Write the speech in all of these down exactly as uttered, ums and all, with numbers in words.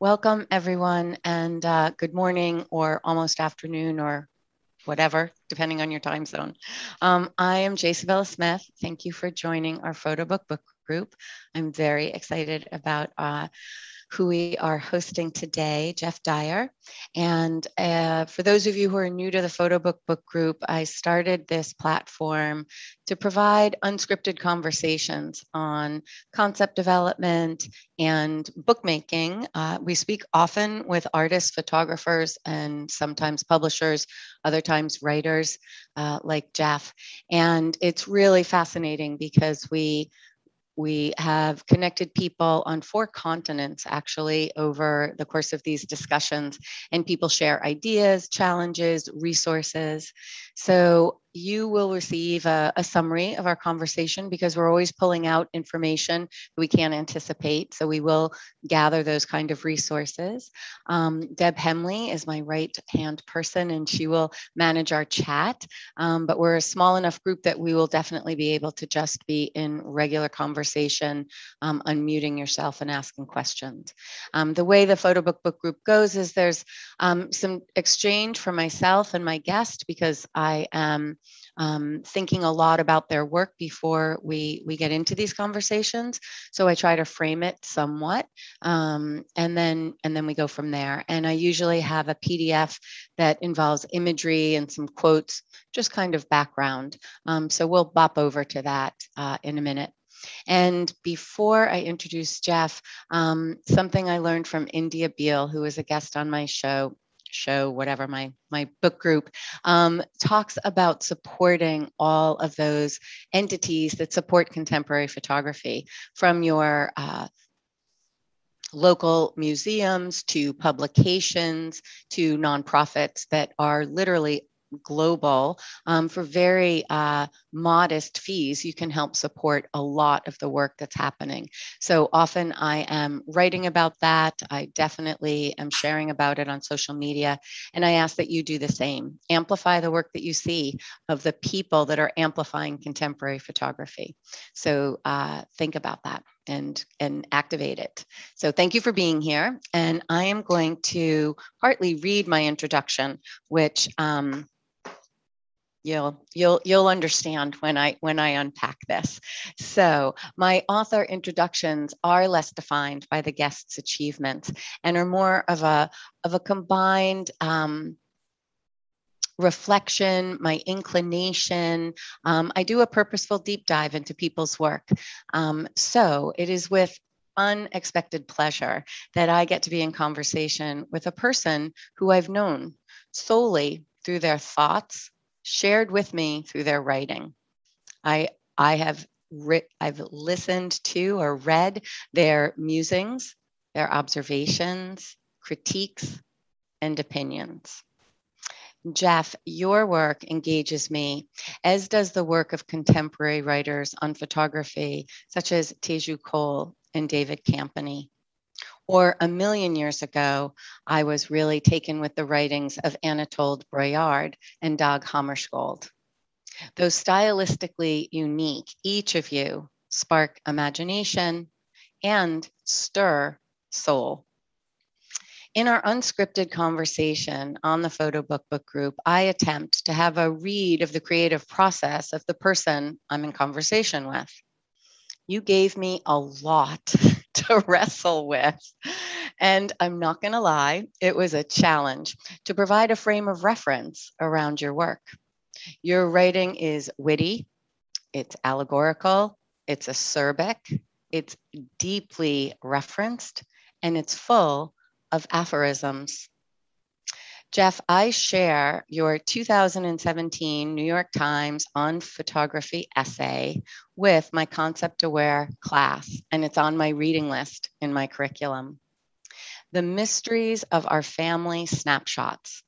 Welcome everyone, and uh, good morning or almost afternoon or whatever, depending on your time zone. Um, I am Jayce Bella Smith. Thank you for joining our Photobook Book Group. I'm very excited about uh, who we are hosting today, Jeff Dyer. And uh, for those of you who are new to the Photobook Book Group, I started this platform to provide unscripted conversations on concept development and bookmaking. Uh, we speak often with artists, photographers, and sometimes publishers, other times writers uh, like Jeff. And it's really fascinating because we We have connected people on four continents, actually, over the course of these discussions, and people share ideas, challenges, resources. So you will receive a, a summary of our conversation because we're always pulling out information we can't anticipate. So we will gather those kind of resources. Um, Deb Hemmings is my right-hand person, and she will manage our chat. Um, but we're a small enough group that we will definitely be able to just be in regular conversation, um, unmuting yourself and asking questions. Um, the way the Photobook Book Group goes is there's um, some exchange for myself and my guest because I am Um, thinking a lot about their work before we, we get into these conversations. So I try to frame it somewhat, um, and then and then we go from there. And I usually have a P D F that involves imagery and some quotes, just kind of background. Um, so we'll bop over to that uh, in a minute. And before I introduce Jeff, um, something I learned from India Beal, who was a guest on my show, show, whatever, my, my book group, um, talks about supporting all of those entities that support contemporary photography, from your uh, local museums to publications to nonprofits that are literally global. Um, for very uh, modest fees, you can help support a lot of the work that's happening. So often I am writing about that. I definitely am sharing about it on social media. And I ask that you do the same. Amplify the work that you see of the people that are amplifying contemporary photography. So uh, think about that and, and activate it. So thank you for being here. And I am going to partly read my introduction, which um, You'll you'll you'll understand when I when I unpack this. So my author introductions are less defined by the guest's achievements and are more of a of a combined um, reflection, my inclination. Um, I do a purposeful deep dive into people's work. Um, so it is with unexpected pleasure that I get to be in conversation with a person who I've known solely through their thoughts, shared with me through their writing. I, I have ri- I've listened to or read their musings, their observations, critiques, and opinions. Jeff, your work engages me, as does the work of contemporary writers on photography, such as Teju Cole and David Campany. Or a million years ago, I was really taken with the writings of Anatole Breyard and Dag Hammarskjöld. Though stylistically unique, each of you spark imagination and stir soul. In our unscripted conversation on the Photobook Book Group, I attempt to have a read of the creative process of the person I'm in conversation with. You gave me a lot to wrestle with. And I'm not going to lie, it was a challenge to provide a frame of reference around your work. Your writing is witty, it's allegorical, it's acerbic, it's deeply referenced, and it's full of aphorisms. Jeff, I share your two thousand seventeen New York Times on photography essay with my concept-aware class, and it's on my reading list in my curriculum. The Mysteries of Our Family Snapshots.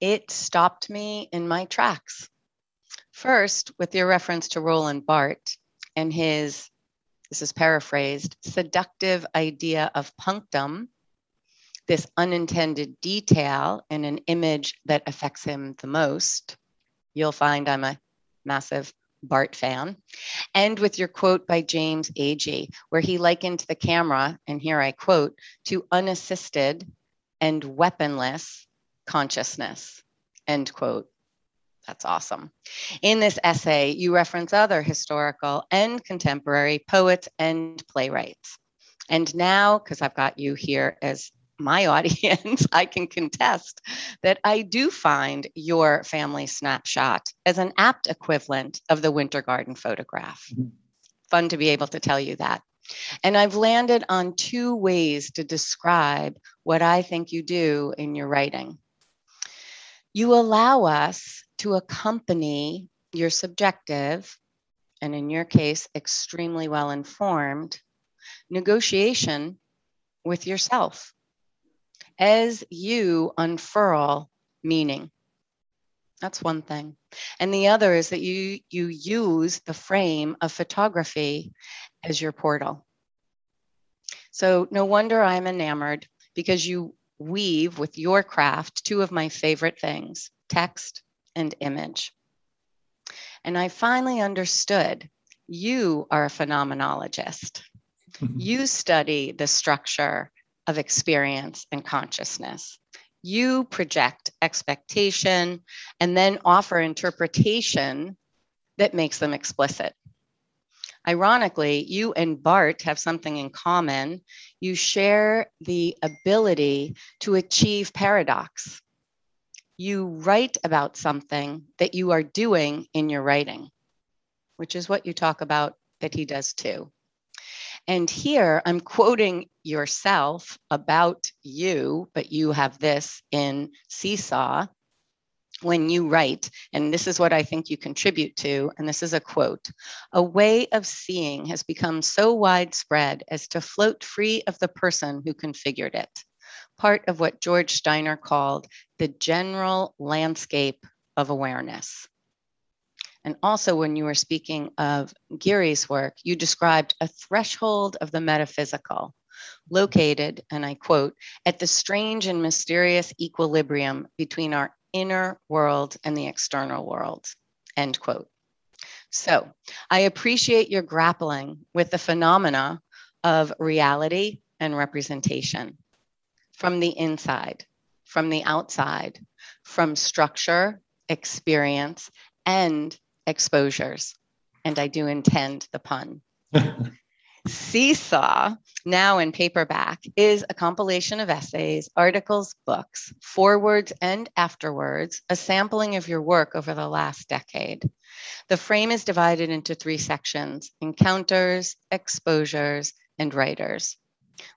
It stopped me in my tracks. First, with your reference to Roland Barthes and his, this is paraphrased, seductive idea of punctum, this unintended detail in an image that affects him the most. You'll find I'm a massive Bart fan, and with your quote by James Agee, where he likened the camera, and here I quote, to unassisted and weaponless consciousness, end quote. That's awesome. In this essay, you reference other historical and contemporary poets and playwrights. And now, because I've got you here as my audience, I can contest that I do find your family snapshot as an apt equivalent of the Winter Garden photograph. Mm-hmm. Fun to be able to tell you that. And I've landed on two ways to describe what I think you do in your writing. You allow us to accompany your subjective, and in your case, extremely well-informed, negotiation with yourself as you unfurl meaning. That's one thing. And the other is that you, you use the frame of photography as your portal. So no wonder I'm enamored, because you weave with your craft two of my favorite things, text and image. And I finally understood you are a phenomenologist. You study the structure of experience and consciousness. You project expectation and then offer interpretation that makes them explicit. Ironically, you and Bart have something in common. You share the ability to achieve paradox. You write about something that you are doing in your writing, which is what you talk about that he does too. And here I'm quoting yourself about you, but you have this in See/Saw when you write, and this is what I think you contribute to, and this is a quote, "A way of seeing has become so widespread as to float free of the person who configured it. Part of what George Steiner called the general landscape of awareness." And also when you were speaking of Geary's work, you described a threshold of the metaphysical located, and I quote, "at the strange and mysterious equilibrium between our inner world and the external world," end quote. So I appreciate your grappling with the phenomena of reality and representation from the inside, from the outside, from structure, experience, and exposures, and I do intend the pun. See/Saw, now in paperback, is a compilation of essays, articles, books, forewords and afterwords, a sampling of your work over the last decade. The frame is divided into three sections: encounters, exposures, and writers.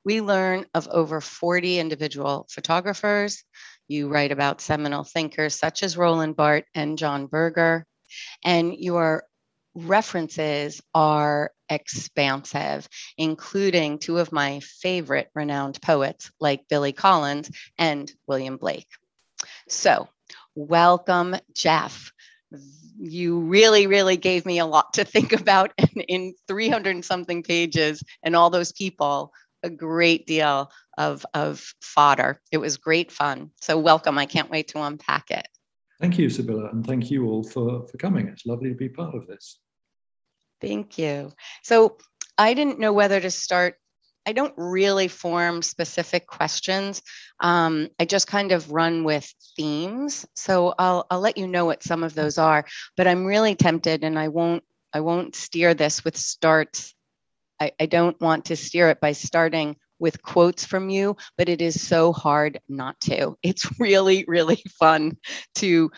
We learn of over forty individual photographers. You write about seminal thinkers such as Roland Barthes and John Berger, and your references are expansive, including two of my favorite renowned poets like Billy Collins and William Blake. So, welcome, Jeff. You really, really gave me a lot to think about, and in three hundred and something pages and all those people, a great deal of, of fodder. It was great fun. So welcome. I can't wait to unpack it. Thank you, Sibylla, and thank you all for, for coming. It's lovely to be part of this. Thank you. So I didn't know whether to start. I don't really form specific questions. Um, I just kind of run with themes. So I'll, I'll let you know what some of those are, but I'm really tempted, and I won't, I won't steer this with starts. I, I don't want to steer it by starting with quotes from you, but it is so hard not to. It's really, really fun to,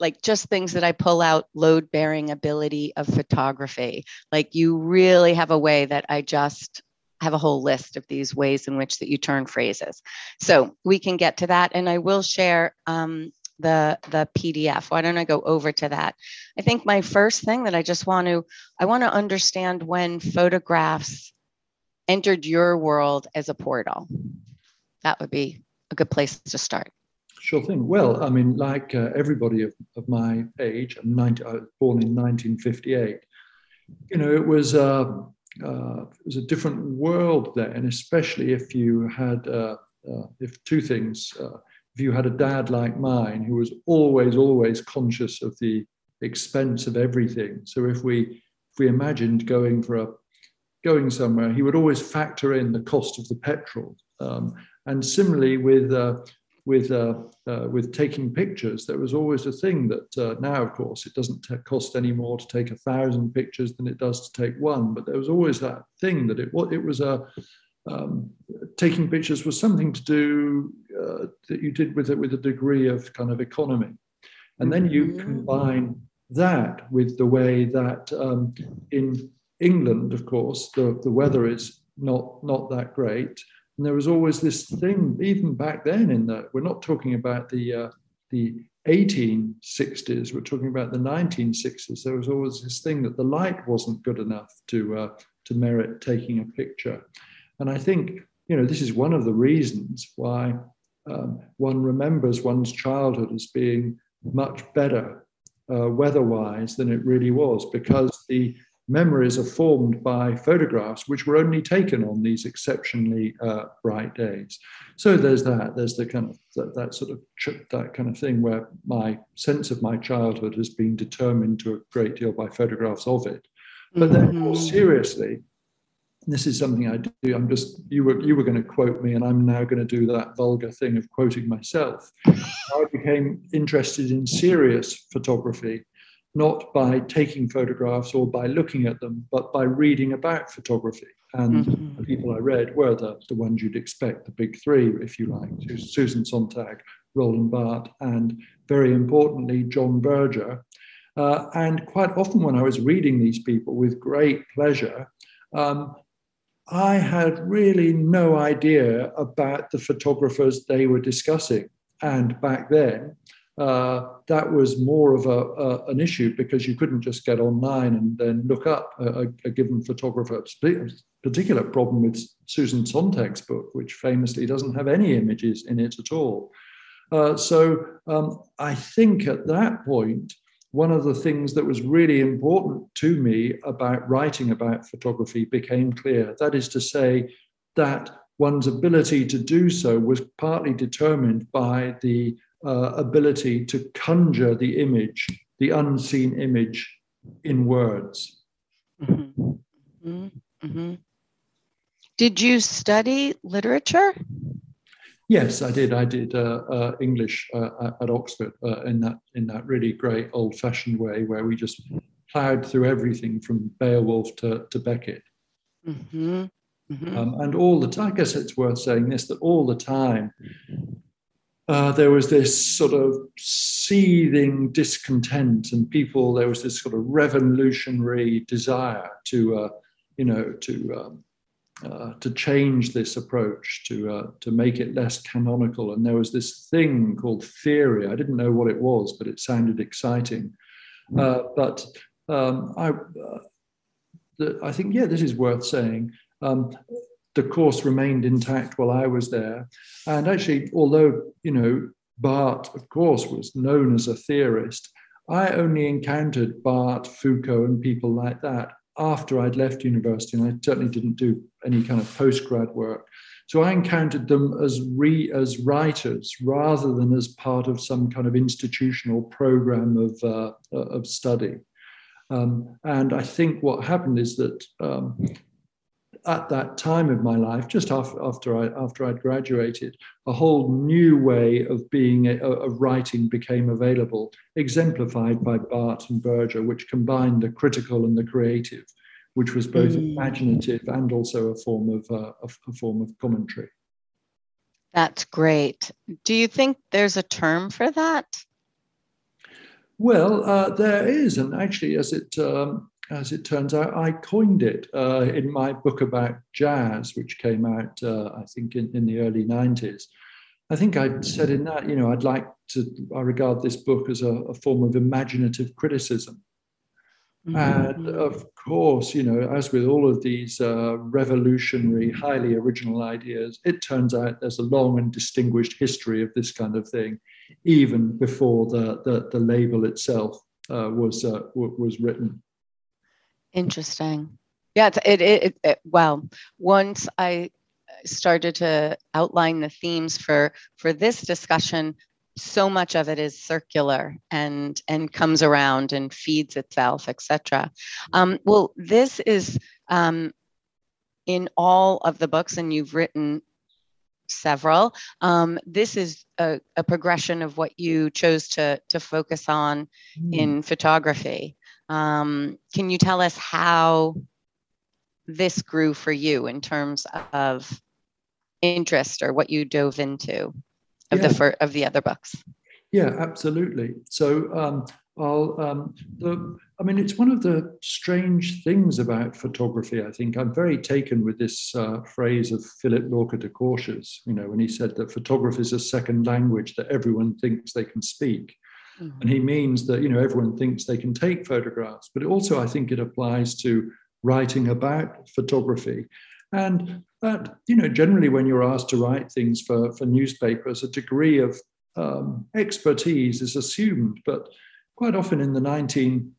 like, just things that I pull out, load-bearing ability of photography. Like, you really have a way that I just have a whole list of these ways in which that you turn phrases. So we can get to that, and I will share um, the, the P D F. Why don't I go over to that? I think my first thing that I just want to, I want to understand when photographs entered your world as a portal. That would be a good place to start. Sure thing. Well, I mean, like uh, everybody of, of my age, I'm ninety, I was born in nineteen fifty-eight. You know, it was, uh, uh, it was a different world then, especially if you had, uh, uh, if two things, uh, if you had a dad like mine who was always, always conscious of the expense of everything. So if we if we imagined going for a going somewhere, he would always factor in the cost of the petrol. Um, and similarly with uh, with uh, uh, with taking pictures, there was always a thing that uh, now, of course, it doesn't cost any more to take a thousand pictures than it does to take one. But there was always that thing that it what it was a um, taking pictures was something to do uh, that you did with it with a degree of kind of economy. And then you combine that with the way that um, in England, of course, the, the weather is not, not that great. And there was always this thing, even back then, in that we're not talking about the, uh, the eighteen sixties, we're talking about the nineteen sixties. There was always this thing that the light wasn't good enough to, uh, to merit taking a picture. And I think, you know, this is one of the reasons why um, one remembers one's childhood as being much better uh, weather-wise than it really was, because the memories are formed by photographs which were only taken on these exceptionally uh, bright days. So there's that. There's the kind of that, that sort of that kind of thing where my sense of my childhood has been determined to a great deal by photographs of it. But then, more seriously, and this is something I do. I'm just you were you were going to quote me, and I'm now going to do that vulgar thing of quoting myself. I became interested in serious photography, not by taking photographs or by looking at them, but by reading about photography. And mm-hmm. the people I read were the, the ones you'd expect, the big three, if you like, Susan Sontag, Roland Barthes, and very importantly, John Berger. Uh, and quite often when I was reading these people with great pleasure, um, I had really no idea about the photographers they were discussing. And back then, Uh, that was more of a, uh, an issue because you couldn't just get online and then look up a, a given photographer. Particular problem with Susan Sontag's book, which famously doesn't have any images in it at all. Uh, so um, I think at that point, one of the things that was really important to me about writing about photography became clear. That is to say that one's ability to do so was partly determined by the Uh, ability to conjure the image, the unseen image, in words. Mm-hmm. Mm-hmm. Mm-hmm. Did you study literature? Yes, I did. I did uh, uh, English uh, at Oxford uh, in that in that really great old-fashioned way where we just plowed through everything from Beowulf to, to Beckett. Mm-hmm. Mm-hmm. Um, and all the time, I guess it's worth saying this, that all the time, Uh, there was this sort of seething discontent and people, there was this sort of revolutionary desire to, uh, you know, to um, uh, to change this approach, to uh, to make it less canonical. And there was this thing called theory. I didn't know what it was, but it sounded exciting. Uh, but um, I, uh, the, I think, yeah, this is worth saying. Um, The course remained intact while I was there. And actually, although, you know, Barthes, of course, was known as a theorist, I only encountered Barthes, Foucault, and people like that after I'd left university, and I certainly didn't do any kind of postgrad work. So I encountered them as re as writers rather than as part of some kind of institutional program of, uh, of study. Um, and I think what happened is that um, at that time of my life, just after, after I after I'd graduated, a whole new way of being a, of writing became available, exemplified by Barthes and Berger, which combined the critical and the creative, which was both mm. imaginative and also a form of uh, a, a form of commentary. That's great. Do you think there's a term for that? Well, uh, there is, and actually, as it. Um, As it turns out, I coined it uh, in my book about jazz, which came out, uh, I think, in, in the early nineties. I think I said in that, you know, I'd like to, I regard this book as a, a form of imaginative criticism. Mm-hmm. And of course, you know, as with all of these uh, revolutionary, highly original ideas, it turns out there's a long and distinguished history of this kind of thing, even before the, the, the label itself uh, was, uh, w- was written. Interesting. Yeah, it it, it, it, well, once I started to outline the themes for, for this discussion, so much of it is circular and and comes around and feeds itself, et cetera. Um, well, this is um, in all of the books, and you've written several. Um, this is a, a progression of what you chose to to focus on mm. in photography. Um, can you tell us how this grew for you in terms of interest or what you dove into of yeah. the fir of the other books? Yeah, absolutely. So um, I'll. Um, the, I mean, it's one of the strange things about photography, I think. I'm very taken with this uh, phrase of Philip Lorca de Courcelles, you know, when he said that photography is a second language that everyone thinks they can speak. Mm-hmm. And he means that, you know, everyone thinks they can take photographs, but also I think it applies to writing about photography. And that, you know, generally when you're asked to write things for, for newspapers, a degree of um, expertise is assumed. But quite often in the nineteen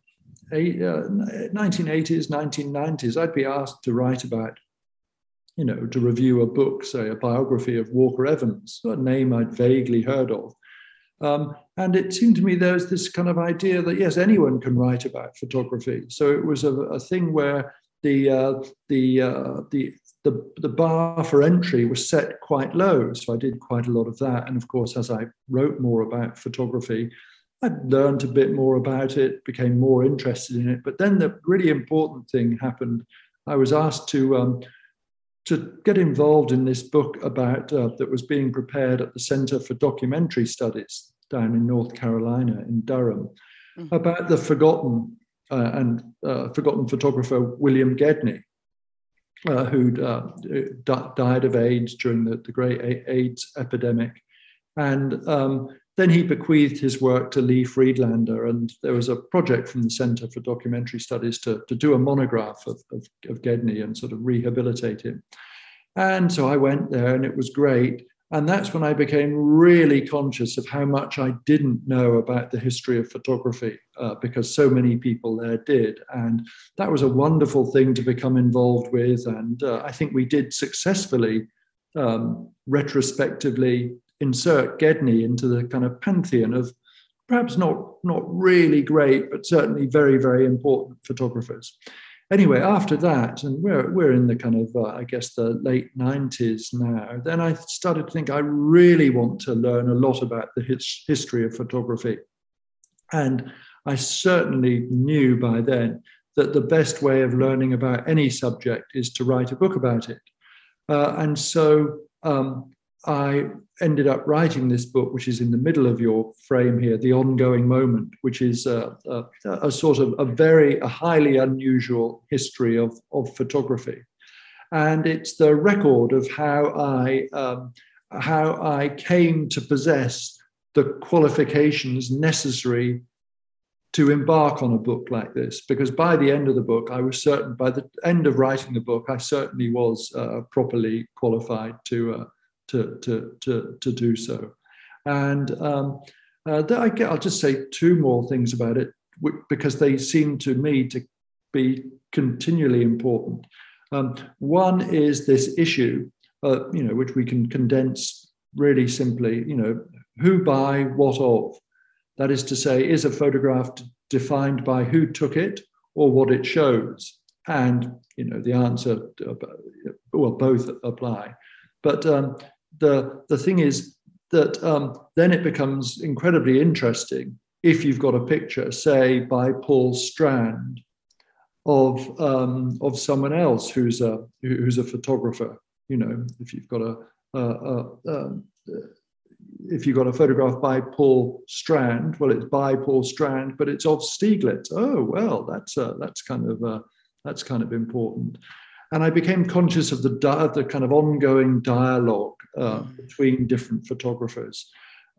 eighties, nineteen nineties, I'd be asked to write about, you know, to review a book, say a biography of Walker Evans, a name I'd vaguely heard of. Um, and it seemed to me there was this kind of idea that, yes, anyone can write about photography. So it was a, a thing where the uh, the, uh, the the the bar for entry was set quite low, so I did quite a lot of that. And of course, as I wrote more about photography, I learned a bit more about it, became more interested in it. But then the really important thing happened. I was asked to um, to get involved in this book about uh, that was being prepared at the Center for Documentary Studies down in North Carolina in Durham, mm-hmm. about the forgotten. Uh, and uh, forgotten photographer William Gedney, uh, who uh, died of AIDS during the, the great AIDS epidemic. And um, then he bequeathed his work to Lee Friedlander, and there was a project from the Center for Documentary Studies to, to do a monograph of, of, of Gedney and sort of rehabilitate him. And so I went there, and it was great. And that's when I became really conscious of how much I didn't know about the history of photography, uh, because so many people there did. And that was a wonderful thing to become involved with. And uh, I think we did successfully, um, retrospectively, insert Gedney into the kind of pantheon of perhaps not, not really great, but certainly very, very important photographers. Anyway, after that, and we're, we're in the kind of, uh, I guess, the late nineties now, then I started to think I really want to learn a lot about the his history of photography. And I certainly knew by then that the best way of learning about any subject is to write a book about it. Uh, and so um, I ended up writing this book, which is in the middle of your frame here, The Ongoing Moment, which is a, a, a sort of a very a highly unusual history of, of photography. And it's the record of how I, um, how I came to possess the qualifications necessary to embark on a book like this, because by the end of the book, I was certain, by the end of writing the book, I certainly was uh, properly qualified to uh, To, to, to, to do so. And um, uh, I get, I'll just say two more things about it, because they seem to me to be continually important. Um, one is this issue, uh, you know, which we can condense really simply, you know, who by what of? That is to say, is a photograph defined by who took it or what it shows? And, you know, the answer, well, both apply. But um, the, the thing is that um, then it becomes incredibly interesting if you've got a picture, say, by Paul Strand of, um, of someone else who's a, who's a photographer. You know, if you've got a, uh, uh, uh, if you've got a photograph by Paul Strand, well, it's by Paul Strand, but it's of Stieglitz. Oh, well, that's, uh, that's, kind of, uh, that's kind of important. And I became conscious of the, the kind of ongoing dialogue uh, between different photographers.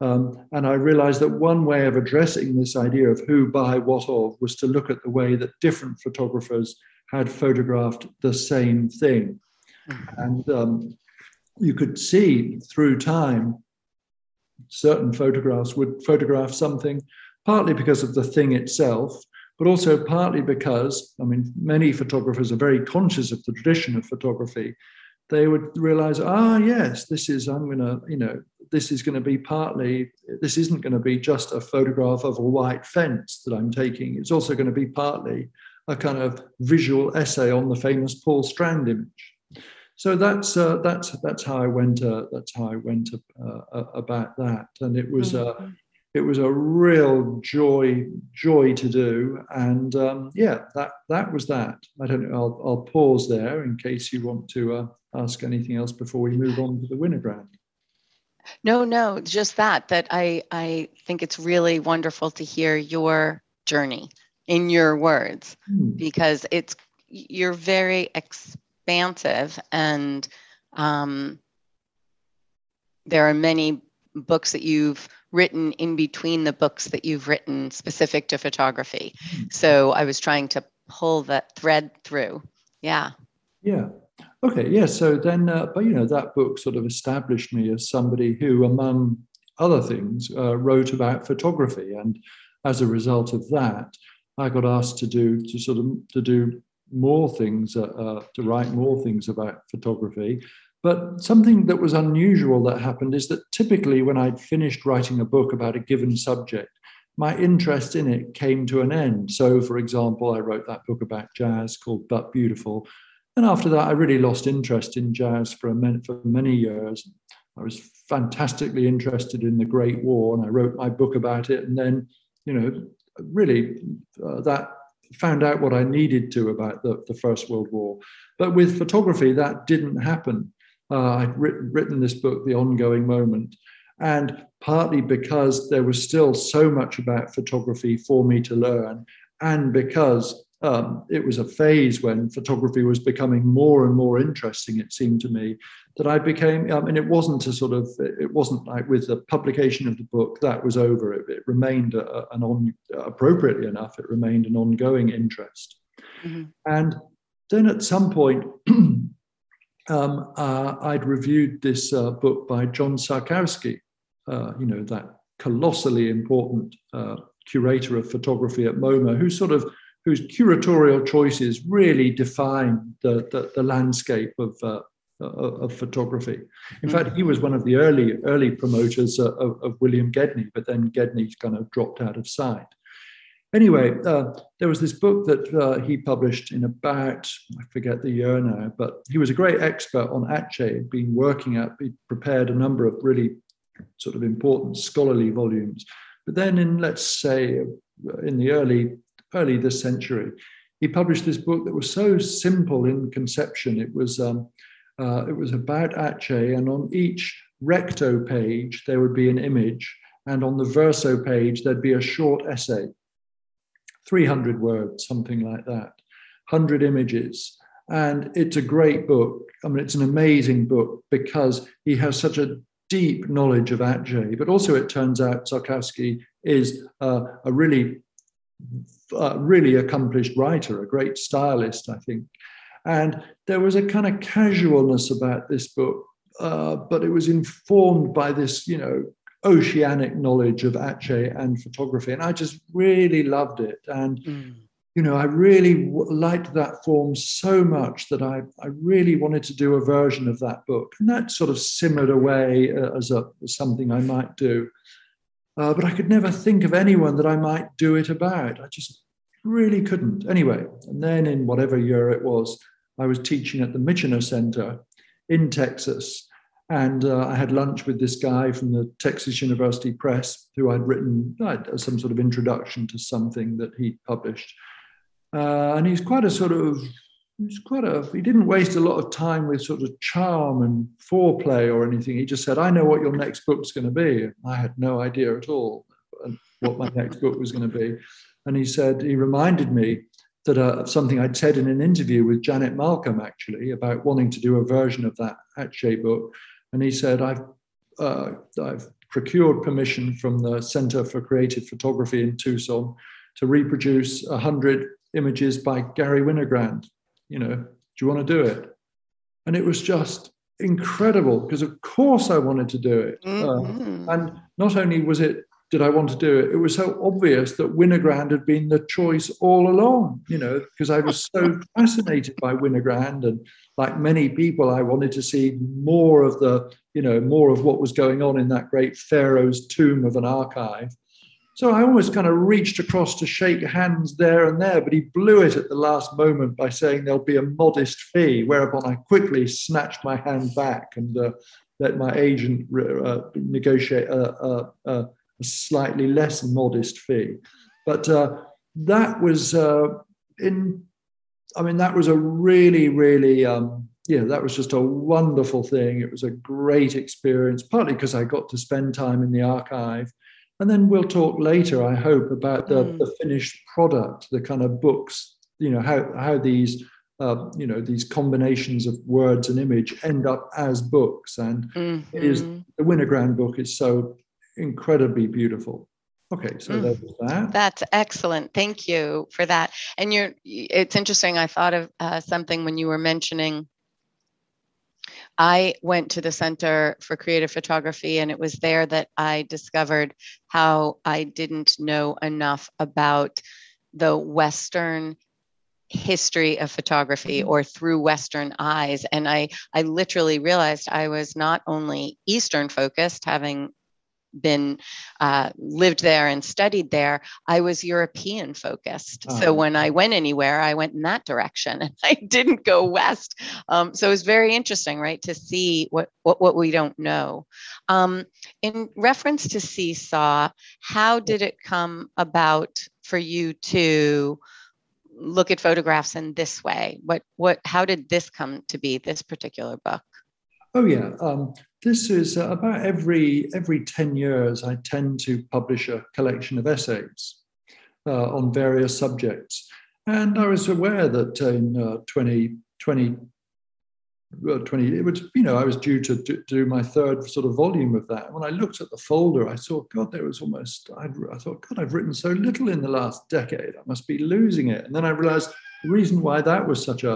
Um, and I realized that one way of addressing this idea of who, by, what of was to look at the way that different photographers had photographed the same thing. Mm-hmm. And um, you could see through time, certain photographs would photograph something, partly because of the thing itself, but also partly because, I mean, many photographers are very conscious of the tradition of photography. They would realize, ah, yes, this is, I'm going to, you know, this is going to be partly, this isn't going to be just a photograph of a white fence that I'm taking. It's also going to be partly a kind of visual essay on the famous Paul Strand image. So that's uh, that's that's how I went uh, that's how I went uh, about that, and it was a uh, it was a real joy joy to do, and um, yeah, that that was that. I don't know. I'll, I'll pause there in case you want to uh, ask anything else before we move on to the Winogrand. No, no, just that. That I I think it's really wonderful to hear your journey in your words, hmm. because it's you're very ex- expansive, and um, there are many books that you've written in between the books that you've written specific to photography. So I was trying to pull that thread through. Yeah. Yeah. Okay. Yeah. So then, uh, but you know, that book sort of established me as somebody who, among other things, uh, wrote about photography, and as a result of that, I got asked to do to sort of to do. more things, uh, uh, to write more things about photography. But something that was unusual that happened is that typically when I'd finished writing a book about a given subject, my interest in it came to an end. So, for example, I wrote that book about jazz called But Beautiful. And after that, I really lost interest in jazz for, a minute, for many years. I was fantastically interested in the Great War, and I wrote my book about it. And then, you know, really uh, that found out what I needed to about the, the First World War. But with photography, that didn't happen. Uh, I'd written, written this book, The Ongoing Moment, and partly because there was still so much about photography for me to learn, and because um, it was a phase when photography was becoming more and more interesting, it seemed to me, that I became, I mean, it wasn't a sort of, it wasn't like with the publication of the book, that was over. It, it remained a, an on, appropriately enough, it remained an ongoing interest. Mm-hmm. And then at some point, um, uh, I'd reviewed this uh, book by John Szarkowski, uh, you know, that colossally important uh, curator of photography at MoMA, who sort of, whose curatorial choices really define the, the, the landscape of uh, of photography. In mm-hmm. fact, he was one of the early early promoters uh, of, of William Gedney, but then Gedney kind of dropped out of sight. Anyway, uh, there was this book that uh, he published in about, I forget the year now, but he was a great expert on Aceh, had been working at, he prepared a number of really sort of important scholarly volumes. But then in, let's say, in the early, early this century, he published this book that was so simple in conception. It was... Um, Uh, it was about Aceh, and on each recto page, there would be an image, and on the verso page, there'd be a short essay, three hundred words, something like that, one hundred images. And it's a great book. I mean, it's an amazing book because he has such a deep knowledge of Aceh, but also it turns out Szarkowski is uh, a really, uh, really accomplished writer, a great stylist, I think. And there was a kind of casualness about this book, uh, but it was informed by this, you know, oceanic knowledge of Aceh and photography. And I just really loved it. And, mm. you know, I really w- liked that form so much that I, I really wanted to do a version of that book. And that sort of simmered away uh, as, a, as something I might do. Uh, but I could never think of anyone that I might do it about. I just really couldn't. Anyway, and then in whatever year it was, I was teaching at the Michener Center in Texas, and uh, I had lunch with this guy from the Texas University Press who I'd written uh, some sort of introduction to something that he'd published. Uh, and he's quite a sort of, he's quite a, he didn't waste a lot of time with sort of charm and foreplay or anything. He just said, "I know what your next book's going to be." I had no idea at all what my next book was going to be. And he said, he reminded me that uh, something I'd said in an interview with Janet Malcolm, actually, about wanting to do a version of that Aceh book. And he said, I've, uh, I've procured permission from the Center for Creative Photography in Tucson to reproduce one hundred images by Gary Winogrand. You know, do you want to do it? And it was just incredible because, of course, I wanted to do it. Mm-hmm. Uh, and not only was it did I want to do it? It was so obvious that Winogrand had been the choice all along, you know, because I was so fascinated by Winogrand, and like many people, I wanted to see more of the, you know, more of what was going on in that great pharaoh's tomb of an archive. So I almost kind of reached across to shake hands there and there, but he blew it at the last moment by saying there'll be a modest fee, whereupon I quickly snatched my hand back and uh, let my agent uh, negotiate a, a, a slightly less modest fee. But uh, that was uh, in, I mean, that was a really, really, um, yeah, that was just a wonderful thing. It was a great experience, partly because I got to spend time in the archive. And then we'll talk later, I hope, about the, mm. the finished product, the kind of books, you know, how, how these, uh, you know, these combinations of words and image end up as books. And mm-hmm. it is, the Winogrand book is so incredibly beautiful. Okay, so mm. that was that. That's excellent. Thank you for that. And you're, it's interesting. I thought of uh, something when you were mentioning. I went to the Center for Creative Photography, and it was there that I discovered how I didn't know enough about the Western history of photography, or through Western eyes. And I, I literally realized I was not only Eastern focused, having been uh, lived there and studied there, I was European focused. Oh. So when I went anywhere, I went in that direction, and I didn't go west. Um, so it was very interesting, right, to see what what, what we don't know. Um, in reference to See/Saw, how did it come about for you to look at photographs in this way? What what? How did this come to be, this particular book? Oh yeah. Um, This is uh, about every every ten years, I tend to publish a collection of essays uh, on various subjects. And I was aware that in uh, twenty twenty, it was, you know, I was due to, to do my third sort of volume of that. When I looked at the folder, I saw, God, there was almost, I'd, I thought, God, I've written so little in the last decade. I must be losing it. And then I realized the reason why that was such a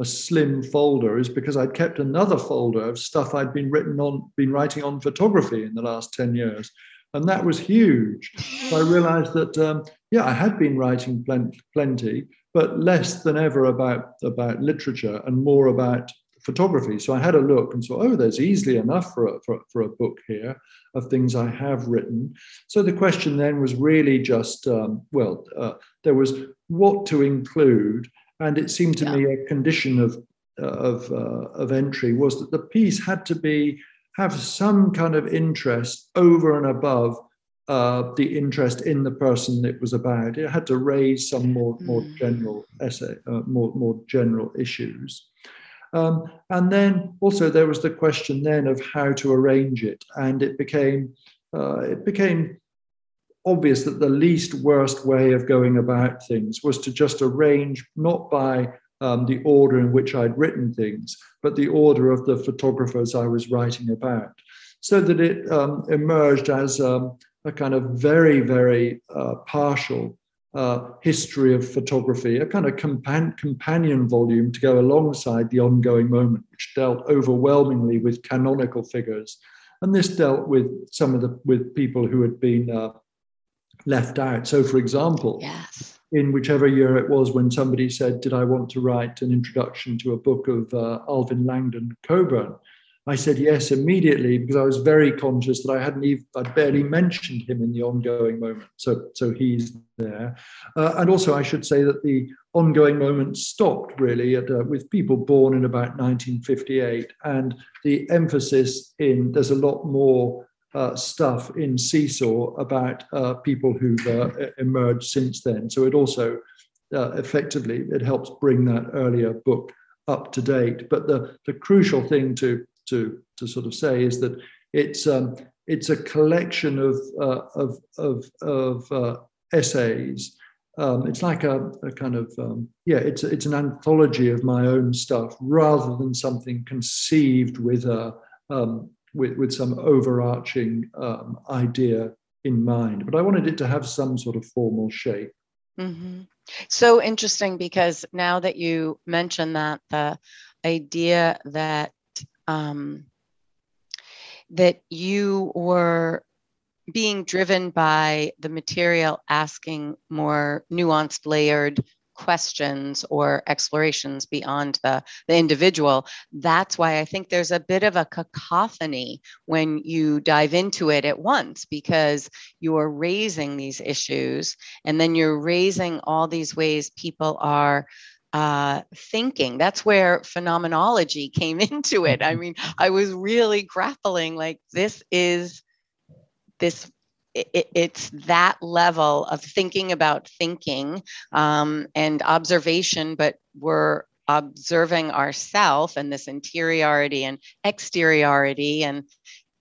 a slim folder is because I'd kept another folder of stuff I'd been written on, been writing on photography in the last ten years. And that was huge. So I realized that, um, yeah, I had been writing plenty, but less than ever about, about literature and more about photography. So I had a look and saw, oh, there's easily enough for a, for, for a book here of things I have written. So the question then was really just, um, well, uh, there was what to include. And it seemed to yeah. me a condition of of uh, of entry was that the piece had to be have some kind of interest over and above uh, the interest in the person it was about. It had to raise some more more mm. general essay, uh, more more general issues. Um, and then also there was the question then of how to arrange it, and it became uh, it became. obvious that the least worst way of going about things was to just arrange, not by um, the order in which I'd written things, but the order of the photographers I was writing about, so that it um, emerged as um, a kind of very, very uh, partial uh, history of photography, a kind of compan- companion volume to go alongside The Ongoing Moment, which dealt overwhelmingly with canonical figures. And this dealt with some of the, with people who had been uh, left out. So, for example, yes. in whichever year it was when somebody said, did I want to write an introduction to a book of uh, Alvin Langdon Coburn? I said yes immediately, because I was very conscious that I hadn't even, I barely mentioned him in The Ongoing Moment. So, so he's there. Uh, and also I should say that The Ongoing Moment stopped really at, uh, with people born in about nineteen fifty-eight, and the emphasis in, there's a lot more Uh, stuff in See/Saw about uh, people who've uh, emerged since then. So it also uh, effectively, it helps bring that earlier book up to date. But the, the crucial thing to, to, to sort of say is that it's um, it's a collection of, uh, of, of, of uh, essays. Um, it's like a, a kind of, um, yeah, it's, it's an anthology of my own stuff rather than something conceived with a, um, With, with some overarching um, idea in mind. But I wanted it to have some sort of formal shape. Mm-hmm. So interesting, because now that you mention that, the idea that um, that you were being driven by the material asking more nuanced, layered questions or explorations beyond the, the individual. That's why I think there's a bit of a cacophony when you dive into it at once, because you're raising these issues and then you're raising all these ways people are Uh, thinking. That's where phenomenology came into it. I mean, I was really grappling like this is this, it, it's that level of thinking about thinking um, and observation, but we're observing ourselves and this interiority and exteriority.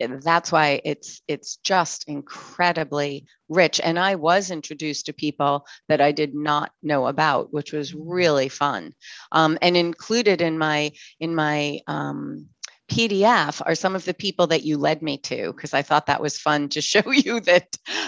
And that's why it's it's just incredibly rich. And I was introduced to people that I did not know about, which was really fun. Um, and included in my in my um, P D F are some of the people that you led me to, because I thought that was fun to show you that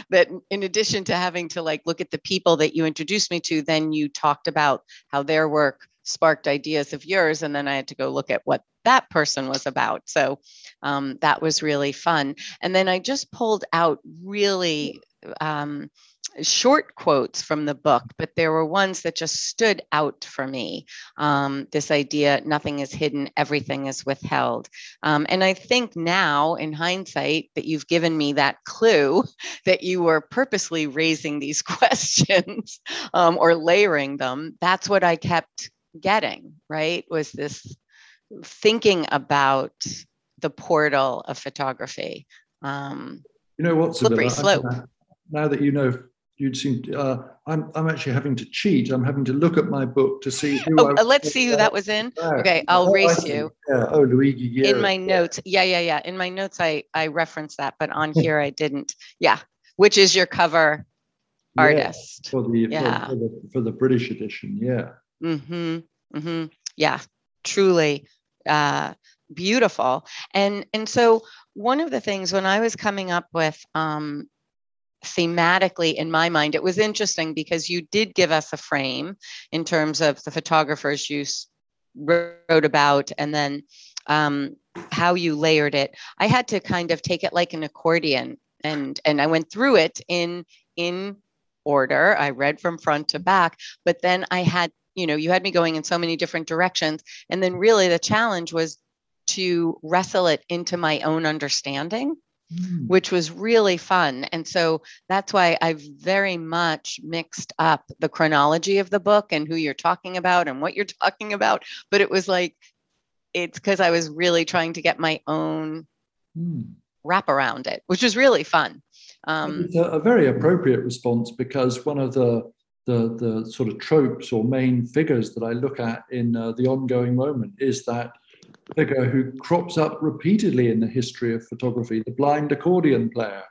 that in addition to having to like look at the people that you introduced me to, then you talked about how their work sparked ideas of yours. And then I had to go look at what that person was about. So um, that was really fun. And then I just pulled out really um, short quotes from the book, but there were ones that just stood out for me. Um, this idea, nothing is hidden, everything is withheld. Um, and I think now in hindsight that you've given me that clue that you were purposely raising these questions um, or layering them. That's what I kept getting, right? Was this thinking about the portal of photography. Um, you know what, slippery slope. Now that you know, you'd seem. To, uh, I'm I'm actually having to cheat. I'm having to look at my book to see who. Oh, I let's see who that, that was in. There. Okay, I'll oh, race you. Yeah. Oh, Luigi Guerra. In my notes, yeah, yeah, yeah. In my notes, I I referenced that, but on here I didn't. Yeah, which is your cover artist yeah, for the yeah. for, for the for the British edition. Yeah. Mm-hmm. Mm-hmm. Yeah. Truly uh, beautiful. And, and so one of the things when I was coming up with um, thematically in my mind, it was interesting because you did give us a frame in terms of the photographers you wrote about and then um, how you layered it. I had to kind of take it like an accordion and, and I went through it in, in order. I read from front to back, but then I had you know, you had me going in so many different directions. And then really the challenge was to wrestle it into my own understanding, mm. which was really fun. And so that's why I've very much mixed up the chronology of the book and who you're talking about and what you're talking about. But it was like, it's because I was really trying to get my own mm. wrap around it, which was really fun. Um, it's a, a very appropriate response because one of the The, the sort of tropes or main figures that I look at in uh, The Ongoing Moment is that figure who crops up repeatedly in the history of photography, the blind accordion player.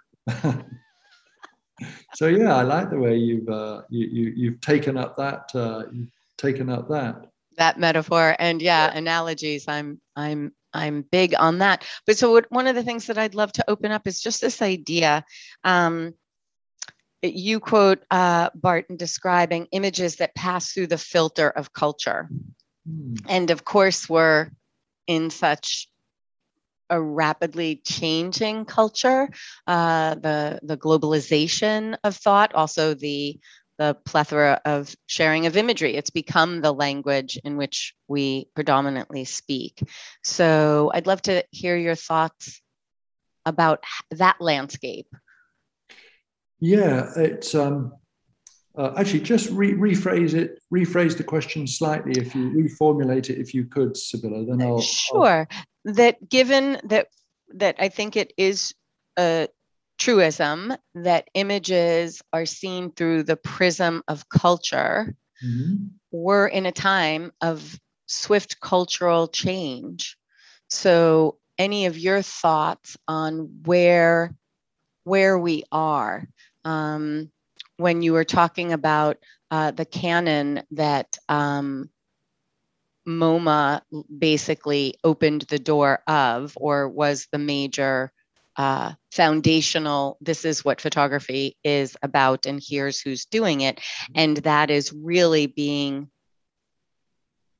So yeah, I like the way you've uh, you, you you've taken up that uh, you've taken up that that metaphor and yeah, yeah. analogies. I'm I'm I'm big on that. But so what, one of the things that I'd love to open up is just this idea. Um, You quote uh, Barton describing images that pass through the filter of culture. Mm. And of course, we're in such a rapidly changing culture, uh, the, the globalization of thought, also the, the plethora of sharing of imagery. It's become the language in which we predominantly speak. So I'd love to hear your thoughts about that landscape. Yeah, it's um, uh, actually just re rephrase it, rephrase the question slightly. If you reformulate it, if you could, Sibylla, then I'll. Sure. I'll... That given that that I think it is a truism that images are seen through the prism of culture, mm-hmm. we're in a time of swift cultural change. So, any of your thoughts on where where we are? Um, when you were talking about uh, the canon that um, MoMA basically opened the door of, or was the major uh, foundational, this is what photography is about and here's who's doing it. And that is really being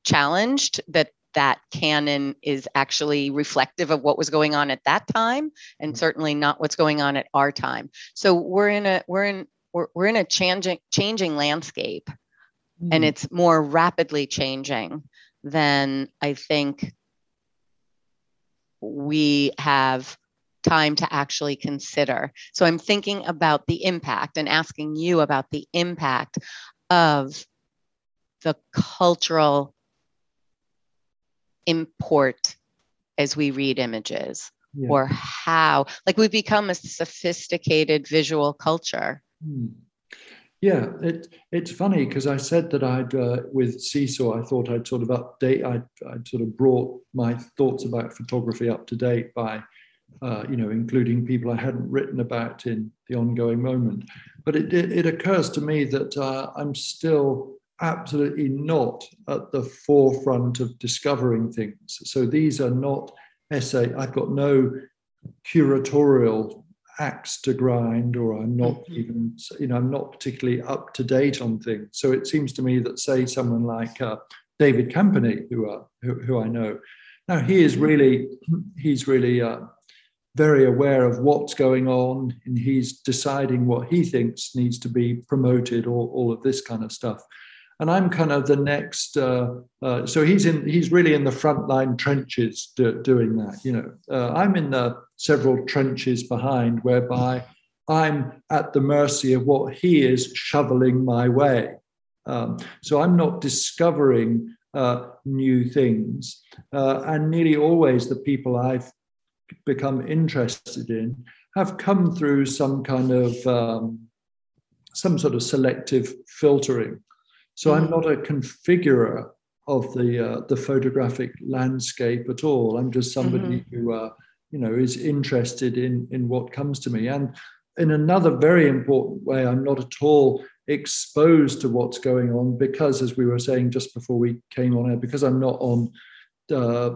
challenged, that that canon is actually reflective of what was going on at that time, and certainly not what's going on at our time. So we're in a we're in we're, we're in a changing changing landscape, mm-hmm. and it's more rapidly changing than I think we have time to actually consider. So I'm thinking about the impact and asking you about the impact of the cultural import as we read images, yeah. or how, like, we become a sophisticated visual culture. Hmm. Yeah, it, it's funny because I said that I'd, uh, with See/Saw, I thought I'd sort of update, I'd, I'd sort of brought my thoughts about photography up to date by, uh, you know, including people I hadn't written about in The Ongoing Moment. But it, it, it occurs to me that uh, I'm still absolutely not at the forefront of discovering things. So these are not essay. I've got no curatorial axe to grind, or I'm not even, you know, I'm not particularly up to date on things. So it seems to me that, say, someone like uh, David Campany, who, uh, who who I know, now he is really, he's really uh, very aware of what's going on, and he's deciding what he thinks needs to be promoted, or all of this kind of stuff. And I'm kind of the next, uh, uh, so he's in. He's really in the frontline trenches do, doing that, you know. Uh, I'm in the several trenches behind, whereby I'm at the mercy of what he is shoveling my way. Um, so I'm not discovering uh, new things. Uh, and nearly always the people I've become interested in have come through some kind of, um, some sort of selective filtering. So I'm not a configurer of the uh, the photographic landscape at all. I'm just somebody mm-hmm. who, uh, you know, is interested in, in what comes to me. And in another very important way, I'm not at all exposed to what's going on because, as we were saying just before we came on air, because I'm not on uh,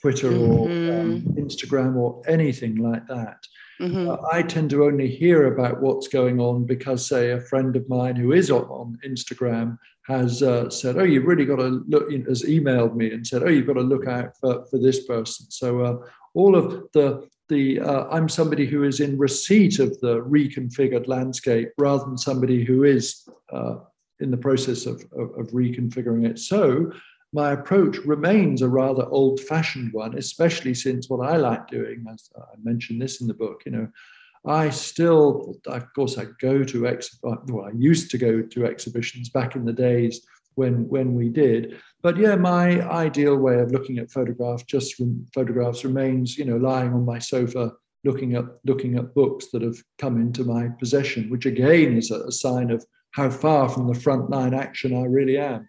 Twitter mm-hmm. or um, Instagram or anything like that. Mm-hmm. Uh, I tend to only hear about what's going on because, say, a friend of mine who is on, on Instagram has uh, said, oh, you've really got to look, you know, has emailed me and said, oh, you've got to look out for, for this person. So uh, all of the, the uh, I'm somebody who is in receipt of the reconfigured landscape rather than somebody who is uh, in the process of, of, of reconfiguring it. So my approach remains a rather old-fashioned one, especially since what I like doing, as I mentioned this in the book, you know, I still, of course, I go to, ex- well, I used to go to exhibitions back in the days when when we did. But yeah, my ideal way of looking at photograph, just from photographs remains, you know, lying on my sofa, looking at, looking at books that have come into my possession, which again is a, a sign of how far from the frontline action I really am.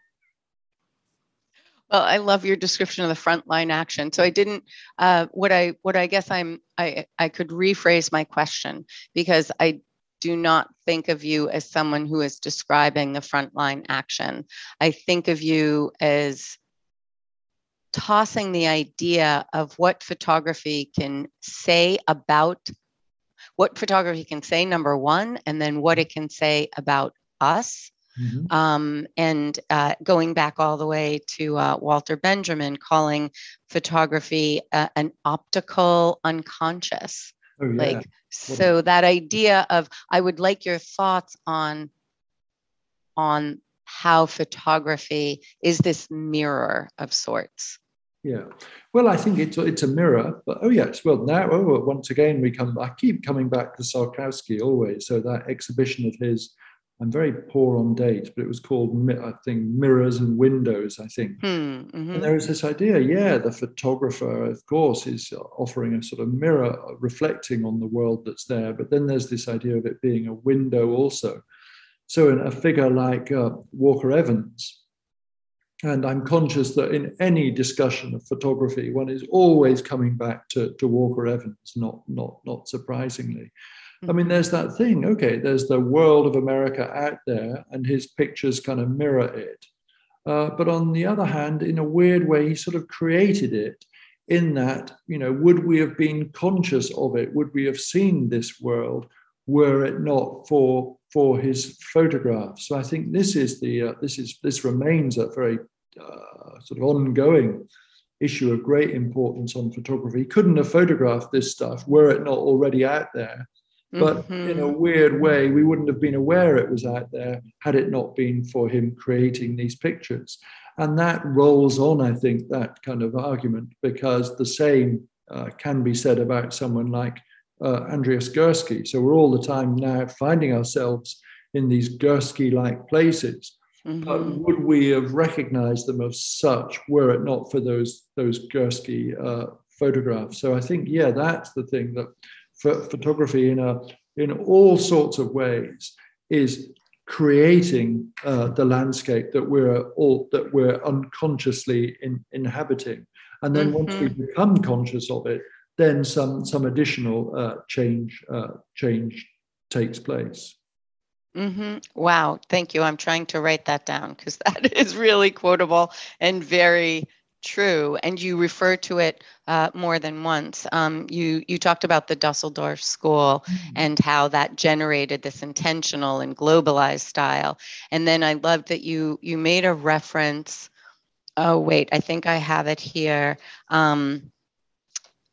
Well, I love your description of the frontline action. So I didn't. Uh, what I what I guess I'm I I could rephrase my question, because I do not think of you as someone who is describing the frontline action. I think of you as tossing the idea of what photography can say about what photography can say, number one, and then what it can say about us. Mm-hmm. Um, and uh, going back all the way to uh, Walter Benjamin, calling photography uh, an optical unconscious. Oh, yeah. Like, so yeah. That idea of, I would like your thoughts on, on how photography is this mirror of sorts. Yeah, well, I think it's it's a mirror, but oh yes, well now, oh, once again we come. I keep coming back to Szarkowski always. So that exhibition of his. I'm very poor on dates, but it was called, I think, Mirrors and Windows, I think. Mm, mm-hmm. And there is this idea, yeah, the photographer, of course, is offering a sort of mirror reflecting on the world that's there. But then there's this idea of it being a window also. So in a figure like uh, Walker Evans, and I'm conscious that in any discussion of photography, one is always coming back to, to Walker Evans, not, not, not surprisingly. I mean, there's that thing, okay, there's the world of America out there, and his pictures kind of mirror it. Uh, but on the other hand, in a weird way, he sort of created it in that, you know, would we have been conscious of it? Would we have seen this world were it not for for his photographs? So I think this is the, uh, this is this remains a very uh, sort of ongoing issue of great importance on photography. Couldn't have photographed this stuff were it not already out there. But mm-hmm. in a weird way, we wouldn't have been aware it was out there had it not been for him creating these pictures. And that rolls on, I think, that kind of argument, because the same uh, can be said about someone like uh, Andreas Gursky. So we're all the time now finding ourselves in these Gursky-like places. Mm-hmm. But would we have recognized them as such were it not for those, those Gursky uh, photographs? So I think, yeah, that's the thing that... photography in a in all sorts of ways is creating uh, the landscape that we're all that we're unconsciously in, inhabiting, and then mm-hmm. once we become conscious of it, then some some additional uh, change uh, change takes place. Mm-hmm. Wow, thank you. I'm trying to write that down because that is really quotable and very true, and you refer to it uh, more than once. Um, you you talked about the Dusseldorf School mm-hmm. and how that generated this intentional and globalized style. And then I loved that you you made a reference. Oh wait, I think I have it here